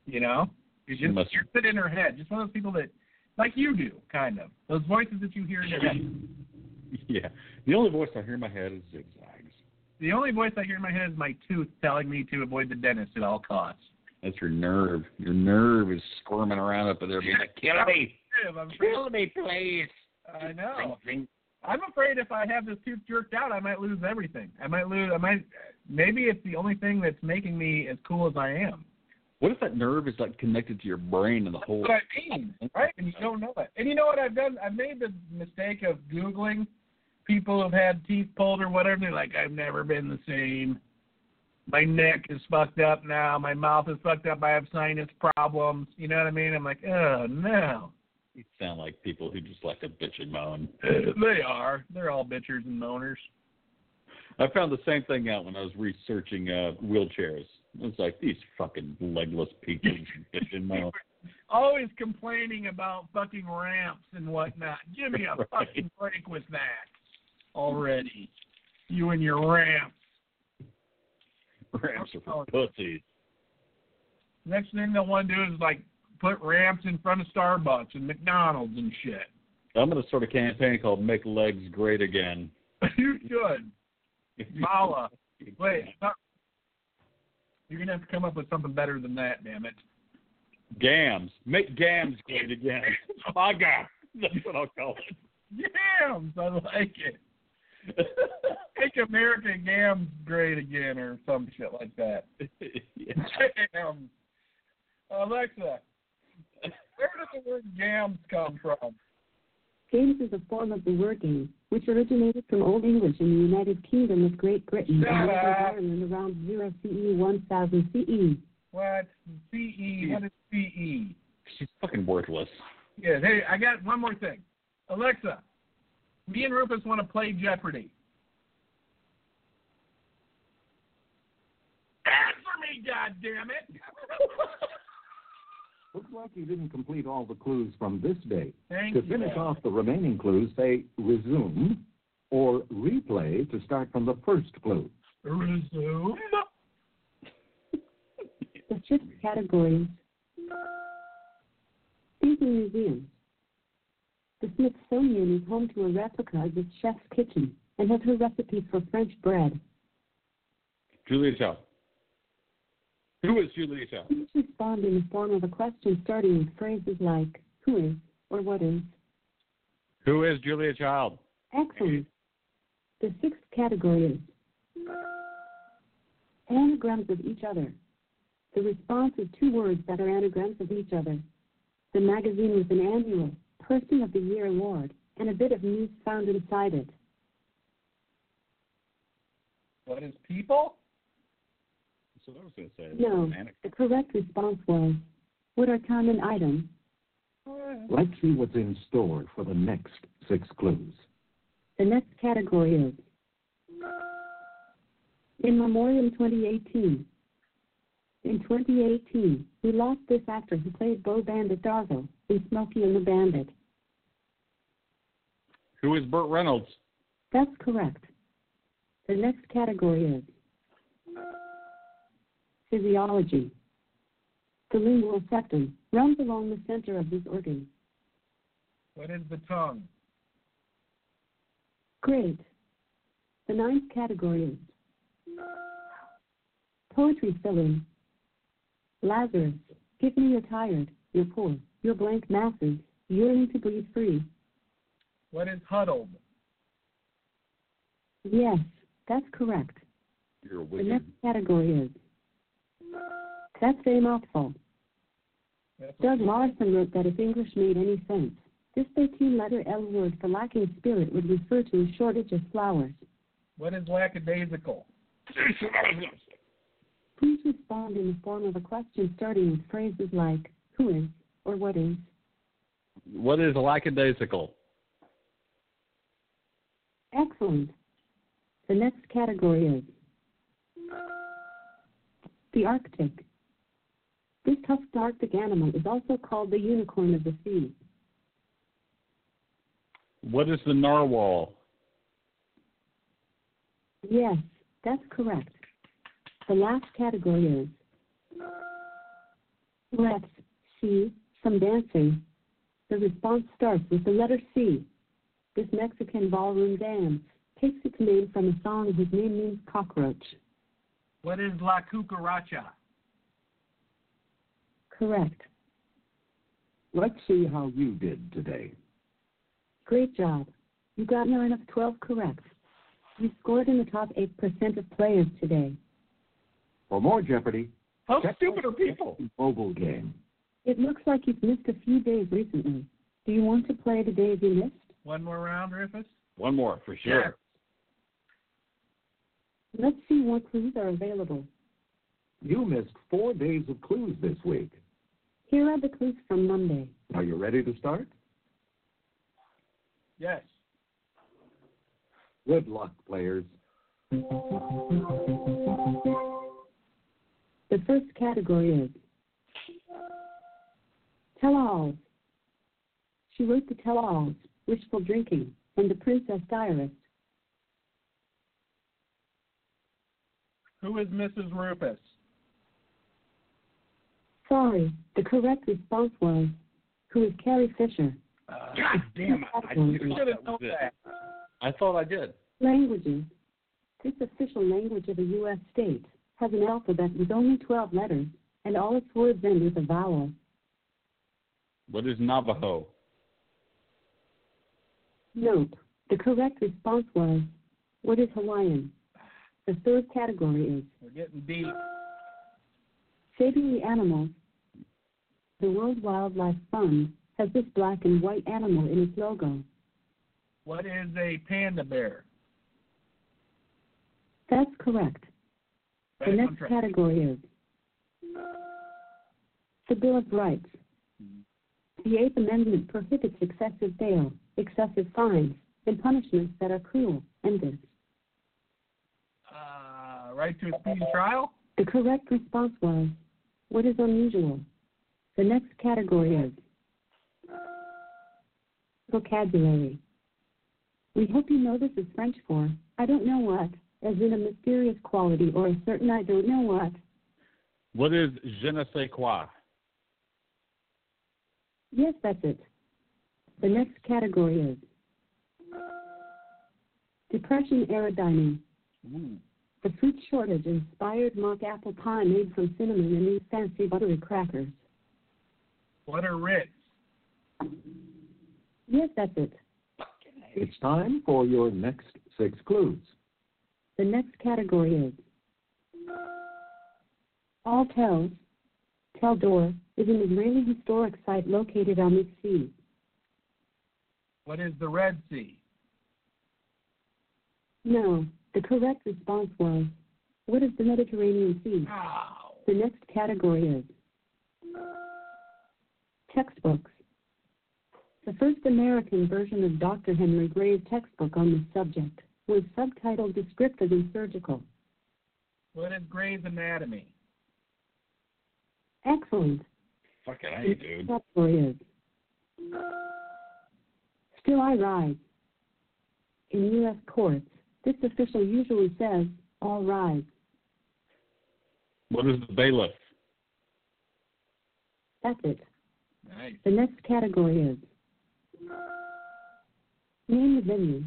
You know? She just hears it in her head. Just one of those people that, like you do, kind of. Those voices that you hear in your head. Yeah. The only voice I hear in my head is Zig Zag's. The only voice I hear in my head is my tooth telling me to avoid the dentist at all costs. That's your nerve. Your nerve is squirming around up there being like, kill me. I'm kill me, please. I know. I'm afraid if I have this tooth jerked out, I might lose everything. I might lose, I might, maybe it's the only thing that's making me as cool as I am. What if that nerve is, like, connected to your brain and the whole... That's what I mean, right? And you don't know it. And you know what I've done? I've made the mistake of Googling people who've had teeth pulled or whatever. They're like, I've never been the same. My neck is fucked up now. My mouth is fucked up. I have sinus problems. You know what I mean? I'm like, oh, no. You sound like people who just like to bitch and moan. They are. They're all bitchers and moaners. I found the same thing out when I was researching uh, wheelchairs. It's like, these fucking legless people. Always complaining about fucking ramps and whatnot. Give me a right. fucking break with that already. You and your ramps. Ramps are for pussies. Next thing they'll want to do is, like, put ramps in front of Starbucks and McDonald's and shit. I'm going to start a campaign called Make Legs Great Again. You should. Mala. Wait, not You're going to have to come up with something better than that, damn it. Gams. Make Gams great again. My God. That's what I'll call it. Gams. I like it. Make America Gams great again or some shit like that. Yeah. Gams. Alexa, where does the word Gams come from? Games is a form of the word game, which originated from Old English in the United Kingdom of Great Britain and Ireland around zero C E one thousand C E. What? C E? What is C E? She's fucking worthless. Yeah, hey, I got one more thing. Alexa, me and Rufus want to play Jeopardy. Answer me, goddammit! Looks like you didn't complete all the clues from this day. Thank to finish you, off the remaining clues, say resume or replay to start from the first clue. Resume? or just categories. These are museums. The Smithsonian is home to a replica of the chef's kitchen and has her recipes for French bread. Julia Child. Who is Julia Child? Please respond in the form of a question starting with phrases like, who is, or what is. Who is Julia Child? Excellent. The sixth category is anagrams of each other. The response is two words that are anagrams of each other. The magazine was an annual Person of the Year award, and a bit of news found inside it. What is people? That's what I was going to say. No, the correct response was, what are common items? Let's see what's in store for the next six clues. The next category is In Memoriam twenty eighteen. In twenty eighteen, we lost this actor who played Bo Bandit Darville in Smokey and the Bandit. Who is Burt Reynolds? That's correct. The next category is physiology. The lingual septum runs along the center of this organ. What is the tongue? Great. The ninth category is poetry filling. Lazarus, give me your tired, your poor, your blank masses, yearning to breathe free. What is huddled? Yes, that's correct. You're the next category is. That's a mouthful. That's Doug Morrison wrote that if English made any sense, this thirteen-letter L word for lacking spirit would refer to a shortage of flowers. What is lackadaisical? Please respond in the form of a question starting with phrases like, who is, or what is. What is lackadaisical? Excellent. The next category is the Arctic. This tusked Arctic animal is also called the unicorn of the sea. What is the narwhal? Yes, that's correct. The last category is let's see some dancing. The response starts with the letter C. This Mexican ballroom dance takes its name from a song whose name means cockroach. What is La Cucaracha? Correct. Let's see how you did today. Great job. You got nine of twelve corrects. You scored in the top eight percent of players today. For more Jeopardy! How stupid are people? Mobile game. It looks like you've missed a few days recently. Do you want to play the days you missed? One more round, Rufus? One more, for sure. Yeah. Let's see what clues are available. You missed four days of clues this week. Here are the clues from Monday. Are you ready to start? Yes. Good luck, players. The first category is tell-alls. She wrote the tell-alls, Wishful Drinking, and The Princess Diarist. Who is Missus Rufus? Sorry, the correct response was, who is Carrie Fisher? Uh, God damn it, I should have known that. I thought I did. Languages. This official language of a U S state has an alphabet with only twelve letters, and all its words end with a vowel. What is Navajo? Nope. The correct response was, what is Hawaiian? The third category is we're getting deep. Saving the Animals. The World Wildlife Fund has this black and white animal in its logo. What is a panda bear? That's correct. The next category is the Bill of Rights. The Eighth Amendment prohibits excessive bail, excessive fines, and punishments that are cruel and endless. Uh, right to a speedy trial? The correct response was, what is unusual? The next category is vocabulary. We hope you know this is French for, I don't know what, as in a mysterious quality or a certain I don't know what. What is je ne sais quoi? Yes, that's it. The next category is Depression-era dining. Mm. The fruit shortage inspired mock apple pie made from cinnamon and these fancy buttery crackers. Butter Ritz. Yes, that's it. It's time for your next six clues. The next category is All Tells. Tel Dor is an Israeli historic site located on the sea. What is the Red Sea? No, the correct response was, what is the Mediterranean Sea? Oh. The next category is textbooks. The first American version of Doctor Henry Gray's textbook on this subject was subtitled Descriptive and Surgical. What is Gray's Anatomy? Excellent. Fucking hey, dude. The category is Still I Rise. In U S courts, this official usually says, all rise. What is the bailiff? That's it. Nice. The next category is Name the Venue.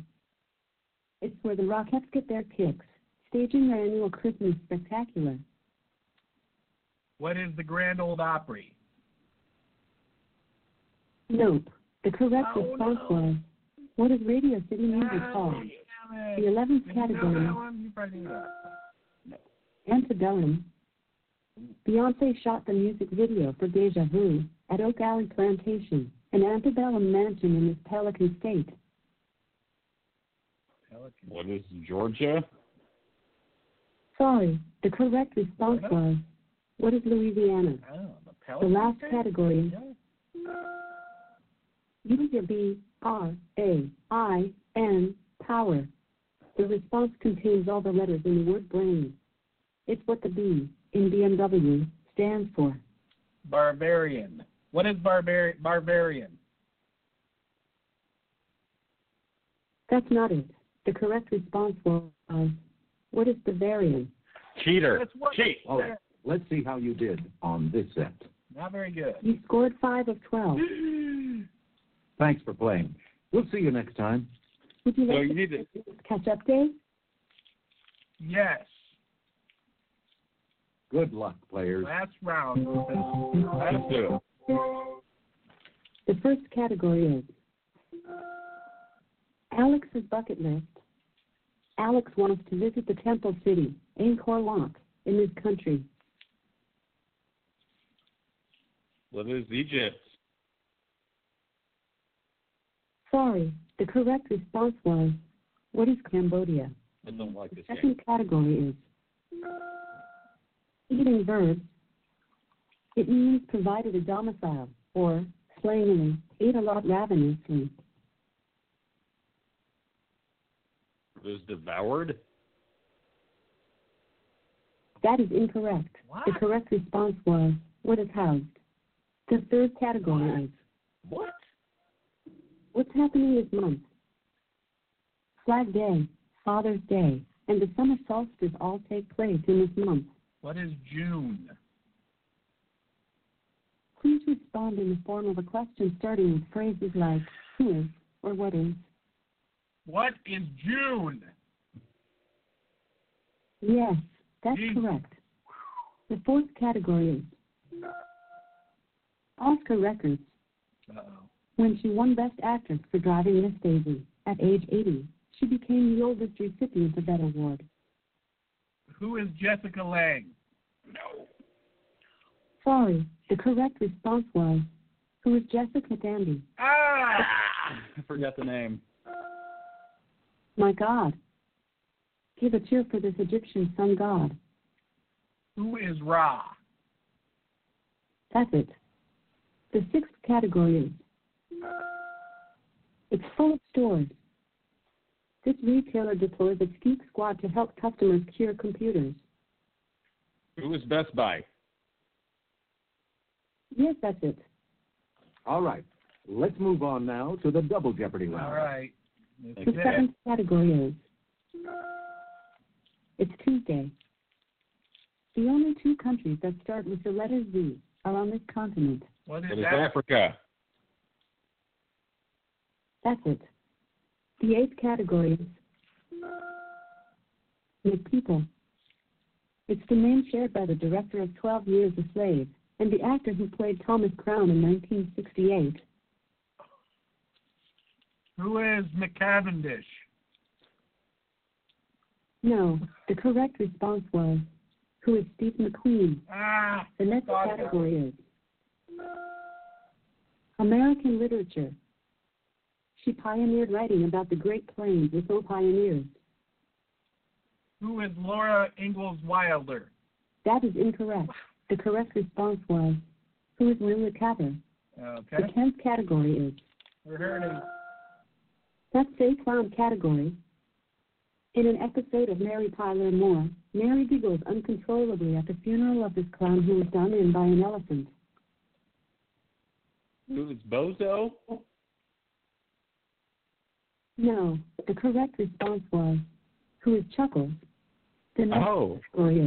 It's where the Rockettes get their kicks, staging their annual Christmas spectacular. What is the Grand Ole Opry? Nope. The correct oh, response no. was, what is Radio City Music Hall? The eleventh category. No. Antebellum. Beyonce shot the music video for Deja Vu at Oak Alley Plantation, an antebellum mansion in this Pelican state. Pelican. What is Georgia? Sorry, the correct response Florida? was, what is Louisiana? Oh, the, the last state? category. Use your B R A I N. Power. The response contains all the letters in the word brain. It's what the B in B M W stands for. Barbarian. What is barbari- barbarian? That's not it. The correct response was, what is Bavarian? Cheater. Cheat. All right. Let's see how you did on this set. Not very good. You scored five of twelve. Thanks for playing. We'll see you next time. Would you like so you need to catch up, Dave? Yes. Good luck, players. Last round. Let's do it. The first category is Alex's bucket list. Alex wants to visit the temple city, Angkor Wat, in this country. What is Egypt? Sorry. The correct response was, what is Cambodia? I don't like this. The second game. category is eating verbs. It means provided a domicile, or plainly, ate a lot ravenously. It was devoured? That is incorrect. What? The correct response was, what is housed? The third category what? is what? What's happening this month? Flag Day, Father's Day, and the summer solstice all take place in this month. What is June? Please respond in the form of a question starting with phrases like, who is, or what is. What is June? Yes, that's Jeez. correct. The fourth category is Oscar records. Uh-oh. When she won Best Actress for Driving Miss Daisy at age eighty, she became the oldest recipient of that award. Who is Jessica Lange? No. Sorry, the correct response was, who is Jessica Dandy? Ah! I forgot the name. My God. Give a cheer for this Egyptian sun god. Who is Ra? That's it. The sixth category is It's full of stores. This retailer deploys its geek squad to help customers cure computers. Who is Best Buy? Yes, that's it. All right. Let's move on now to the Double Jeopardy round. All right. The seventh category is It's Tuesday. The only two countries that start with the letter Z are on this continent. What is, what is Africa? That's it. The eighth category is the people. It's the name shared by the director of twelve Years a Slave and the actor who played Thomas Crown in nineteen sixty-eight. Who is McCavendish? No, the correct response was, who is Steve McQueen? Ah, the next category is American literature. She pioneered writing about the Great Plains with no pioneers. Who is Laura Ingalls Wilder? That is incorrect. The correct response was, who is Lily Cather? Okay. The tenth category is, we're hurting. That's a clown category. In an episode of Mary Tyler Moore, Mary giggles uncontrollably at the funeral of this clown who was done in by an elephant. Who is Bozo? No, the correct response was, who is Chuckles? The next oh, is,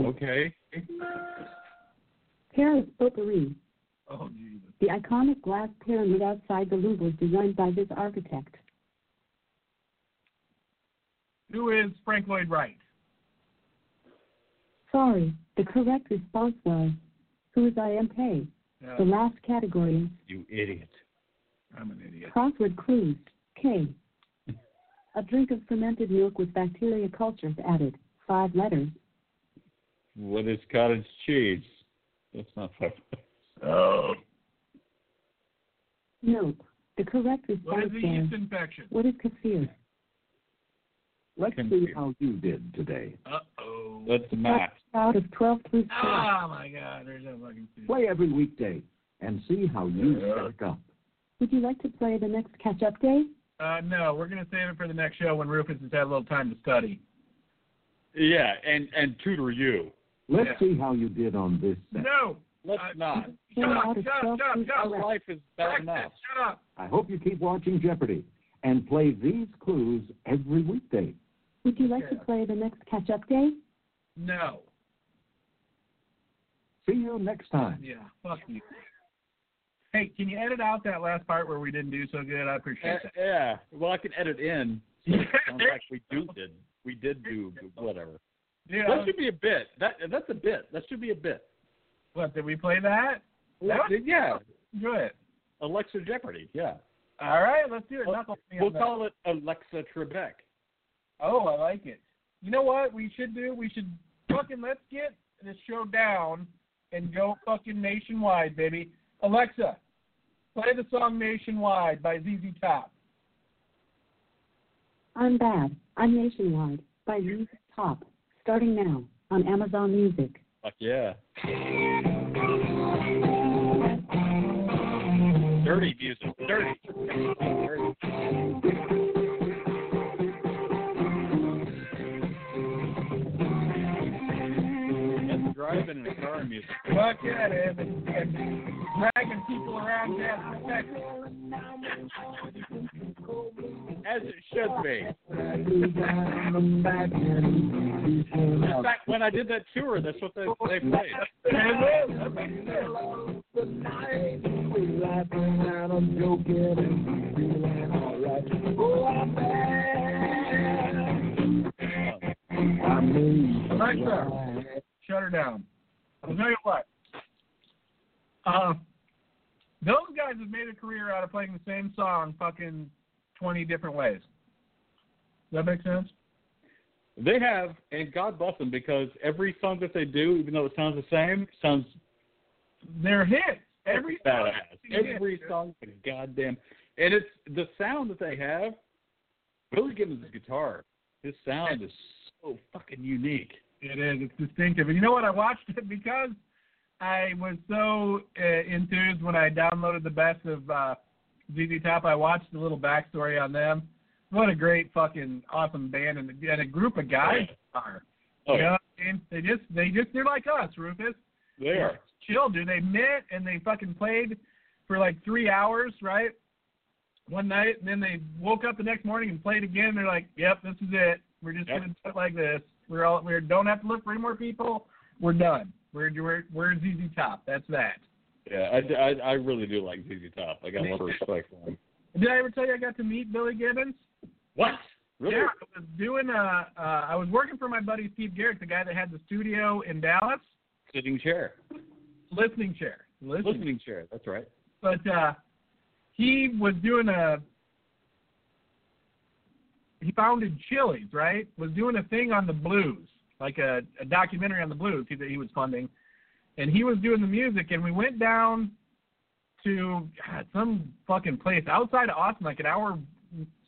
okay. Paris Potpourri. Oh, Jesus. The iconic glass pyramid outside the Louvre was designed by this architect. Who is Frank Lloyd Wright? Sorry, the correct response was, who is I M K? No. The last category. You idiot. I'm an idiot. Crossword clues, K. A drink of fermented milk with bacteria cultures added, five letters. What is cottage cheese? That's not five letters. Oh. Nope. The correct response was, what is the yeast infection? What is kefir? Let's see how you did today. Uh-oh. That's the math. Out of twelve through six. Oh, my God. There's no fucking thing. Play every weekday and see how you yeah. stack up. Would you like to play the next catch-up day? Uh, no, we're going to save it for the next show when Rufus has had a little time to study. Yeah, and, and tutor you. Let's yeah. see how you did on this set. No. Let's uh, not. Shut up, shut up, shut up. Life is bad enough. Shut up. I hope you keep watching Jeopardy and play these clues every weekday. Would you like yeah. to play the next catch-up day? No. See you next time. Yeah, fuck you. Hey, can you edit out that last part where we didn't do so good? I appreciate uh, that. Yeah, well, I can edit in. So it sounds like we do did. We did do whatever. Yeah. That should be a bit. That That's a bit. That should be a bit. What, did we play that? What? That yeah. Good. Alexa Jeopardy, yeah. All right, let's do it. Well, we'll call it Alexa Trebek. Oh, I like it. You know what we should do? We should fucking let's get this show down and go fucking nationwide, baby. Alexa, play the song Nationwide by Z Z Top. I'm Bad, I'm Nationwide by Z Z Top, starting now on Amazon Music. Fuck yeah. Dirty music. Dirty. Dirty. Driving in a car music. Fuck yeah, Evan. Dragging people around past the Texas. As it should be. In fact, when I did that tour, that's what they, they played. Right there. Shut her down. I'll tell you what. Uh, those guys have made a career out of playing the same song fucking twenty different ways. Does that make sense? They have, and God bless them, because every song that they do, even though it sounds the same, sounds... They're hits. Every song. Every song is a goddamn... And it's the sound that they have, Billy Gibbons' guitar, his sound is so fucking unique. It is. It's distinctive. And you know what? I watched it because I was so uh, enthused when I downloaded the best of uh, Z Z Top. I watched a little backstory on them. What a great fucking awesome band and, and a group of guys oh, yeah. are. You oh, know what I mean? They just, they just, they're like us, Rufus. They are. Chill, dude. They met and they fucking played for like three hours, right? One night. And then they woke up the next morning and played again. And they're like, yep, this is it. We're just yep. going to do it like this. We're all, we don't have to look for any more people. We're done. Where where where's Z Z Top? That's that. Yeah, I, I, I really do like Z Z Top. I got a lot of respect for him. Did I ever tell you I got to meet Billy Gibbons? What? Really? Yeah, I was doing uh, uh I was working for my buddy Steve Garrick, the guy that had the studio in Dallas. Sitting chair. Listening chair. Listening, Listening chair. That's right. But uh, he was doing a. He founded Chili's, right? Was doing a thing on the blues, like a, a documentary on the blues that he was funding, and he was doing the music. And we went down to God, some fucking place outside of Austin, like an hour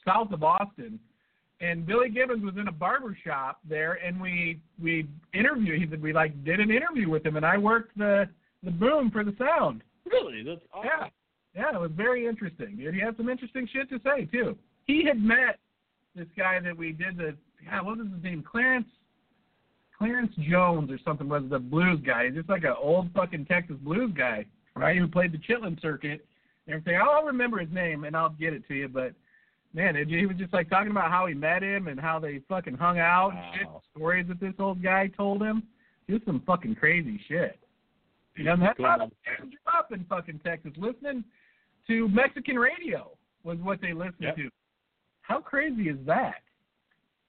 south of Austin. And Billy Gibbons was in a barber shop there, and we we interviewed. He we like did an interview with him, and I worked the the boom for the sound. Really? That's awesome. Yeah, yeah, it was very interesting, dude. He had some interesting shit to say too. He had met this guy that we did the God, what was his name? Clarence Clarence Jones or something was the blues guy. He's just like an old fucking Texas blues guy, right? Who played the Chitlin circuit and everything. I'll remember his name and I'll get it to you, but. Man, he was just like talking about how he met him and how they fucking hung out and shit. Wow. Stories that this old guy told him. Just some fucking crazy shit. You know, that's how they grew up in fucking Texas. Listening to Mexican radio was what they listened yep. to. How crazy is that?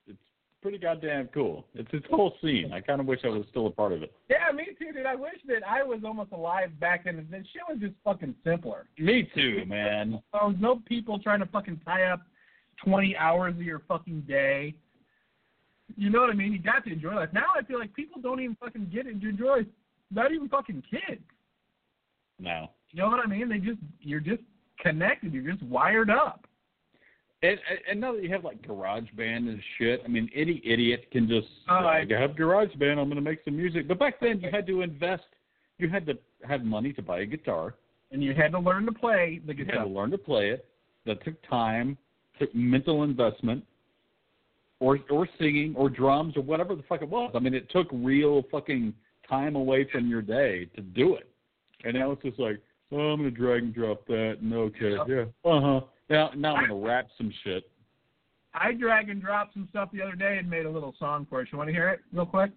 It's pretty goddamn cool. It's its whole scene. I kind of wish I was still a part of it. Yeah, me too, dude. I wish that I was almost alive back then. That shit was just fucking simpler. Me too, man. There was no people trying to fucking tie up twenty hours of your fucking day. You know what I mean? You got to enjoy life. Now I feel like people don't even fucking get it to enjoy life. Not even fucking kids. No. You know what I mean? They just you're just connected. You're just wired up. And, and now that you have like GarageBand and shit, I mean, any idiot can just uh, I have GarageBand. I'm going to make some music. But back then, you had to invest. You had to have money to buy a guitar, and you had to learn to play the guitar. You had to learn to play it. That took time. Mental investment, or or singing, or drums, or whatever the fuck it was. I mean, it took real fucking time away from your day to do it. And now it's just like, oh, I'm gonna drag and drop that. And okay, yeah, uh huh. Now, now I'm gonna rap some shit. I drag and dropped some stuff the other day and made a little song for us. You want to hear it real quick?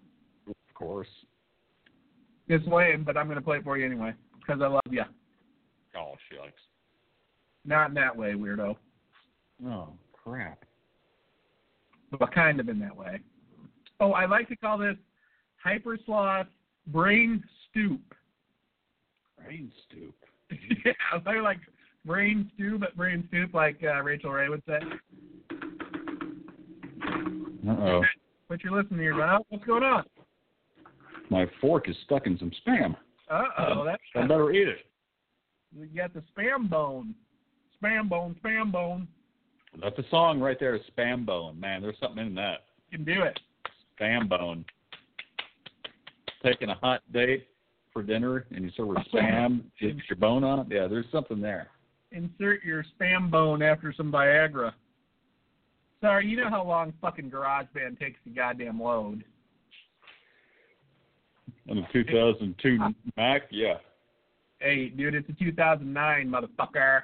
Of course. It's lame, but I'm gonna play it for you anyway because I love you. Oh shucks. Not in that way, weirdo. Oh, crap. But kind of in that way. Oh, I like to call this Hyper Sloth Brain Stoop. Brain Stoop? Yeah, they're like Brain Stew, but Brain Stoop, like uh, Rachel Ray would say. Uh-oh. But you're listening to your mouth. What's going on? My fork is stuck in some spam. Uh-oh. That's I better eat it. You got the spam bone. Spam bone, spam bone. That's a song right there, Spam Bone. Man, there's something in that. You can do it. Spam Bone. Taking a hot date for dinner and you serve spam, get your bone on it. Yeah, there's something there. Insert your spam bone after some Viagra. Sorry, you know how long fucking GarageBand takes to goddamn load. On the two thousand two Mac? Yeah. Hey, dude, it's a two thousand nine, motherfucker.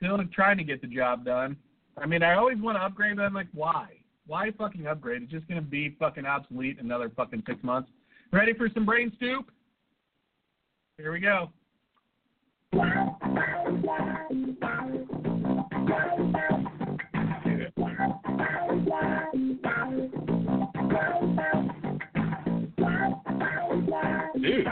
Still trying to get the job done. I mean, I always want to upgrade, but I'm like, why? Why fucking upgrade? It's just going to be fucking obsolete in another fucking six months. Ready for some brain stoop? Here we go. Dude.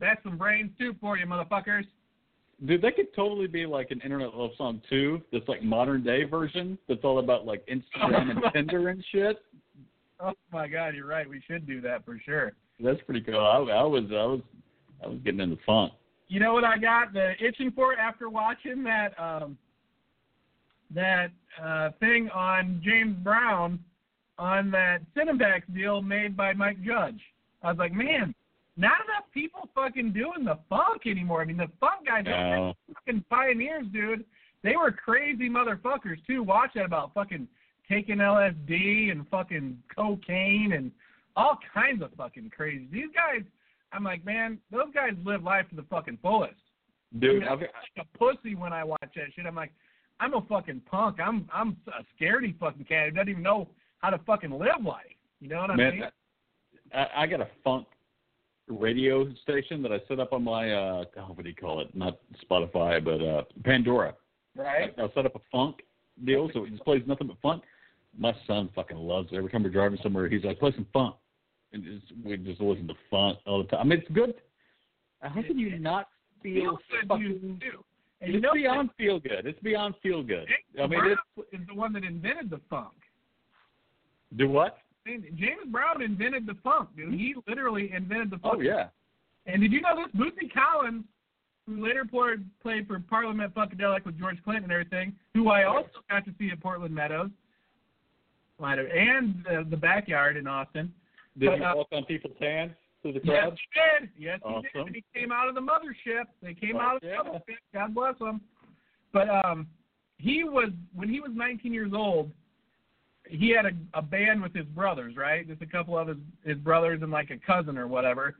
That's some brain soup for you, motherfuckers. Dude, that could totally be like an internet love song too. That's like modern day version. That's all about like Instagram and Tinder and shit. Oh my God, you're right. We should do that for sure. That's pretty cool. I, I was, I was, I was getting in the funk. You know what I got the itching for after watching that um, that uh, thing on James Brown on that Cinemax deal made by Mike Judge. I was like, man, not enough people fucking doing the funk anymore. I mean, the funk guys no. are fucking pioneers, dude. They were crazy motherfuckers, too. Watch that about fucking taking L S D and fucking cocaine and all kinds of fucking crazy. These guys, I'm like, man, those guys live life to the fucking fullest. Dude, I mean, okay. I'm like a pussy when I watch that shit. I'm like, I'm a fucking punk. I'm I'm a scaredy fucking cat who doesn't even know how to fucking live life. You know what I man, mean? I, I got a funk radio station that I set up on my, uh, oh, what do you call it? Not Spotify, but uh, Pandora. Right. I, I set up a funk deal, so it just plays nothing but funk. My son fucking loves it. Every time we're driving somewhere, he's like, play some funk. And just, we just listen to funk all the time. I mean, it's good. How can you not feel fucking do? And it's you know, beyond it's, feel good. It's beyond feel good. James I mean, Brown it's, is the one that invented the funk. Do what? James Brown invented the funk, dude. He literally invented the funk. Oh, yeah. And did you know this? Bootsy Collins, who later played, played for Parliament Funkadelic with George Clinton and everything, who I also got to see at Portland Meadows and the, the backyard in Austin. Did but, you walk uh, on people's hands through the crowd? Yes, he did. Yes, awesome. he did. He came out of the mothership. They came oh, out of yeah. the mothership. God bless him. But um, he was, when he was nineteen years old, he had a, a band with his brothers, right? Just a couple of his, his brothers and like a cousin or whatever.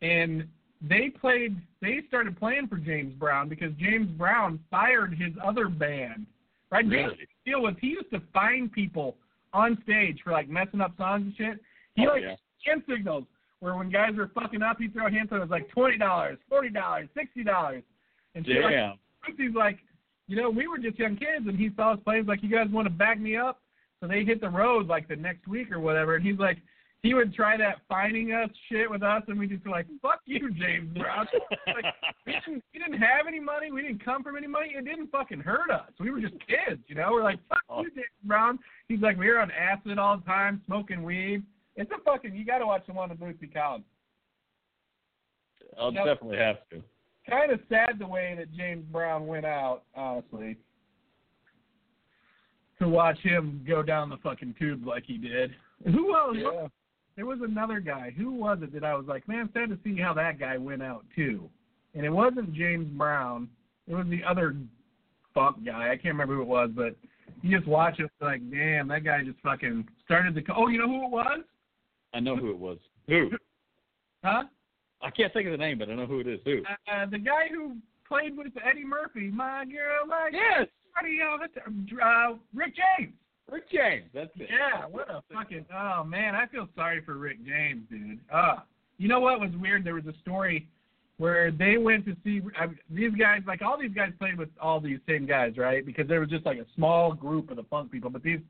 And they played, they started playing for James Brown because James Brown fired his other band, right? Really? James, the deal was he used to fine people on stage for like messing up songs and shit. He oh, like yeah. hand signals where when guys were fucking up, he'd throw hand signals like twenty dollars, forty dollars, sixty dollars. And so like, he's like, you know, we were just young kids and he saw us play. He's like, you guys want to back me up? So they hit the road like the next week or whatever, and he's like, he would try that finding us shit with us, and we just were like, fuck you, James Brown. Like, we, didn't, we didn't have any money. We didn't come from any money. It didn't fucking hurt us. We were just kids, you know? We're like, fuck oh. you, James Brown. He's like, we were on acid all the time, smoking weed. It's a fucking, you got to watch the one with Bootsy Collins. I'll you know, definitely have to. Kind of sad the way that James Brown went out, honestly. To watch him go down the fucking tube like he did. Who else? Yeah. There was another guy. Who was it that I was like, man, sad to see how that guy went out too. And it wasn't James Brown. It was the other funk guy. I can't remember who it was, but you just watch it like, damn, that guy just fucking started the. Co- oh, you know who it was? I know who it was. Who? Huh? I can't think of the name, but I know who it is. Who? Uh, the guy who played with Eddie Murphy. My girl, like yes. Uh, Rick James. Rick James, that's it. Yeah, what a fucking, oh, man, I feel sorry for Rick James, dude. Uh, you know what was weird? There was a story where they went to see, uh, these guys, like all these guys played with all these same guys, right? Because there was just like a small group of the funk people. But these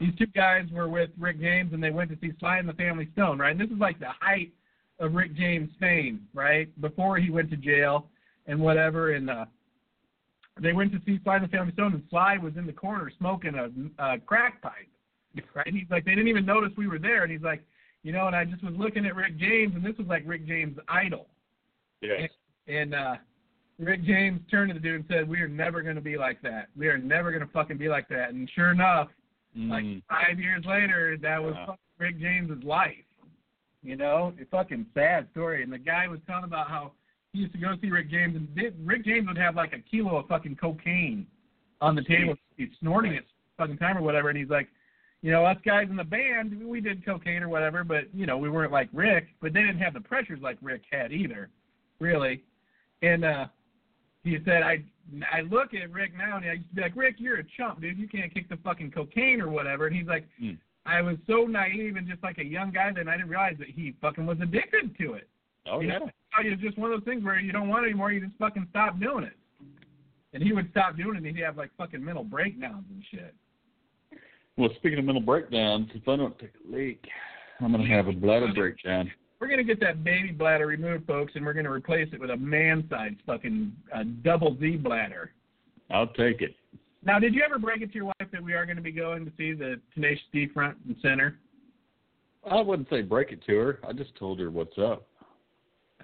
these two guys were with Rick James, and they went to see Sly and the Family Stone, right? And this is like the height of Rick James' fame, right? Before he went to jail and whatever, and uh, they went to see Sly and the Family Stone, and Sly was in the corner smoking a, a crack pipe, right? And he's like, they didn't even notice we were there. And he's like, you know, and I just was looking at Rick James, and this was like Rick James' idol. Yeah. And, and uh, Rick James turned to the dude and said, we are never going to be like that. We are never going to fucking be like that. And sure enough, mm. like five years later, that was uh. fucking Rick James' life. You know, it's a fucking sad story. And the guy was telling about how he used to go see Rick James, and did, Rick James would have like a kilo of fucking cocaine on the table. He's snorting it fucking time or whatever, and he's like, you know, us guys in the band, we did cocaine or whatever, but, you know, we weren't like Rick, but they didn't have the pressures like Rick had either, really. And uh, he said, I I look at Rick now, and I used to be like, Rick, you're a chump, dude. You can't kick the fucking cocaine or whatever. And he's like, mm. I was so naive and just like a young guy then I didn't realize that he fucking was addicted to it. Oh, you yeah. know? It's just one of those things where you don't want it anymore. You just fucking stop doing it. And he would stop doing it, and he'd have, like, fucking mental breakdowns and shit. Well, speaking of mental breakdowns, if I don't take a leak, I'm going to have a bladder breakdown. We're going to get that baby bladder removed, folks, and we're going to replace it with a man-sized fucking uh, double Z bladder. I'll take it. Now, did you ever break it to your wife that we are going to be going to see the Tenacious D front and center? I wouldn't say break it to her. I just told her what's up.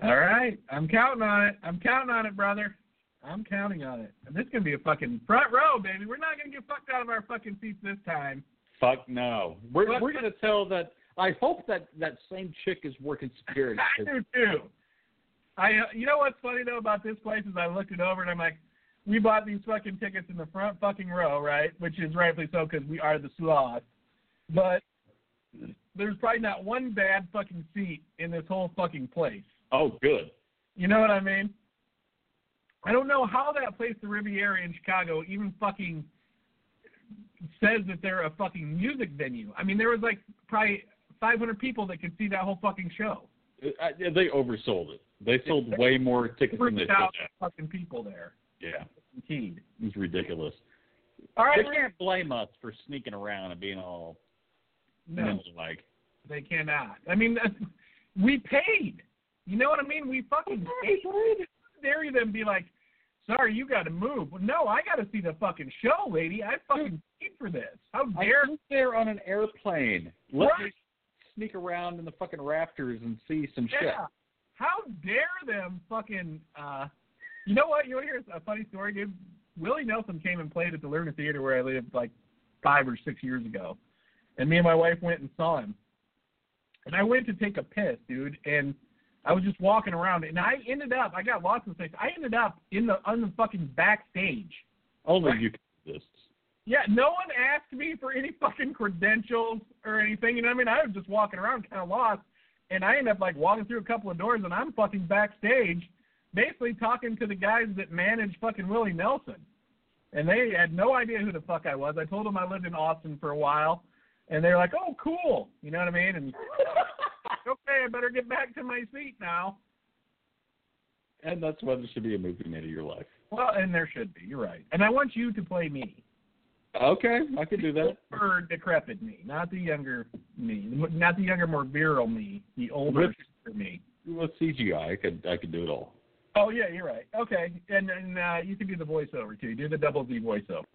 All right. I'm counting on it. I'm counting on it, brother. I'm counting on it. And this is going to be a fucking front row, baby. We're not going to get fucked out of our fucking seats this time. Fuck no. We're Fuck. we're going to tell that. I hope that that same chick is working security. I do, too. I, you know what's funny, though, about this place is I looked it over, and I'm like, we bought these fucking tickets in the front fucking row, right? Which is rightfully so because we are the Sloth. But there's probably not one bad fucking seat in this whole fucking place. Oh, good. You know what I mean? I don't know how that place, the Riviera in Chicago, even fucking says that they're a fucking music venue. I mean, there was like probably five hundred people that could see that whole fucking show. I, they oversold it. They sold they, way more tickets than they sold. Fucking people there. Yeah. Indeed. It's ridiculous. All right, they can't blame us for sneaking around and being all no, like. They cannot. I mean, we paid. You know what I mean? We fucking paid. Dare them be like, sorry, you got to move. Well, no, I got to see the fucking show, lady. I fucking paid for this. How dare you? They're on an airplane. Let right. me sneak around in the fucking rafters and see some yeah. shit. How dare them fucking, uh, you know what? You want to hear a funny story, dude? Willie Nelson came and played at the Lerner Theater where I lived like five or six years ago. And me and my wife went and saw him. And I went to take a piss, dude, and I was just walking around, and I ended up, I got lost in the place. I ended up in the, on the fucking backstage. Only right? you can do this. Yeah, no one asked me for any fucking credentials or anything. You know what I mean? I was just walking around kind of lost, and I ended up, like, walking through a couple of doors, and I'm fucking backstage, basically talking to the guys that manage fucking Willie Nelson. And they had no idea who the fuck I was. I told them I lived in Austin for a while, and they were like, oh, cool. You know what I mean? And okay, I better get back to my seat now. And that's why there should be a movie made of your life. Well, and there should be. You're right. And I want you to play me. Okay, I can do that. Or decrepit me, not the younger me, not the younger, more virile me, the older with, me. With C G I, I could I could do it all. Oh yeah, you're right. Okay, and and uh, you can do the voiceover too. Do the double Z voiceover.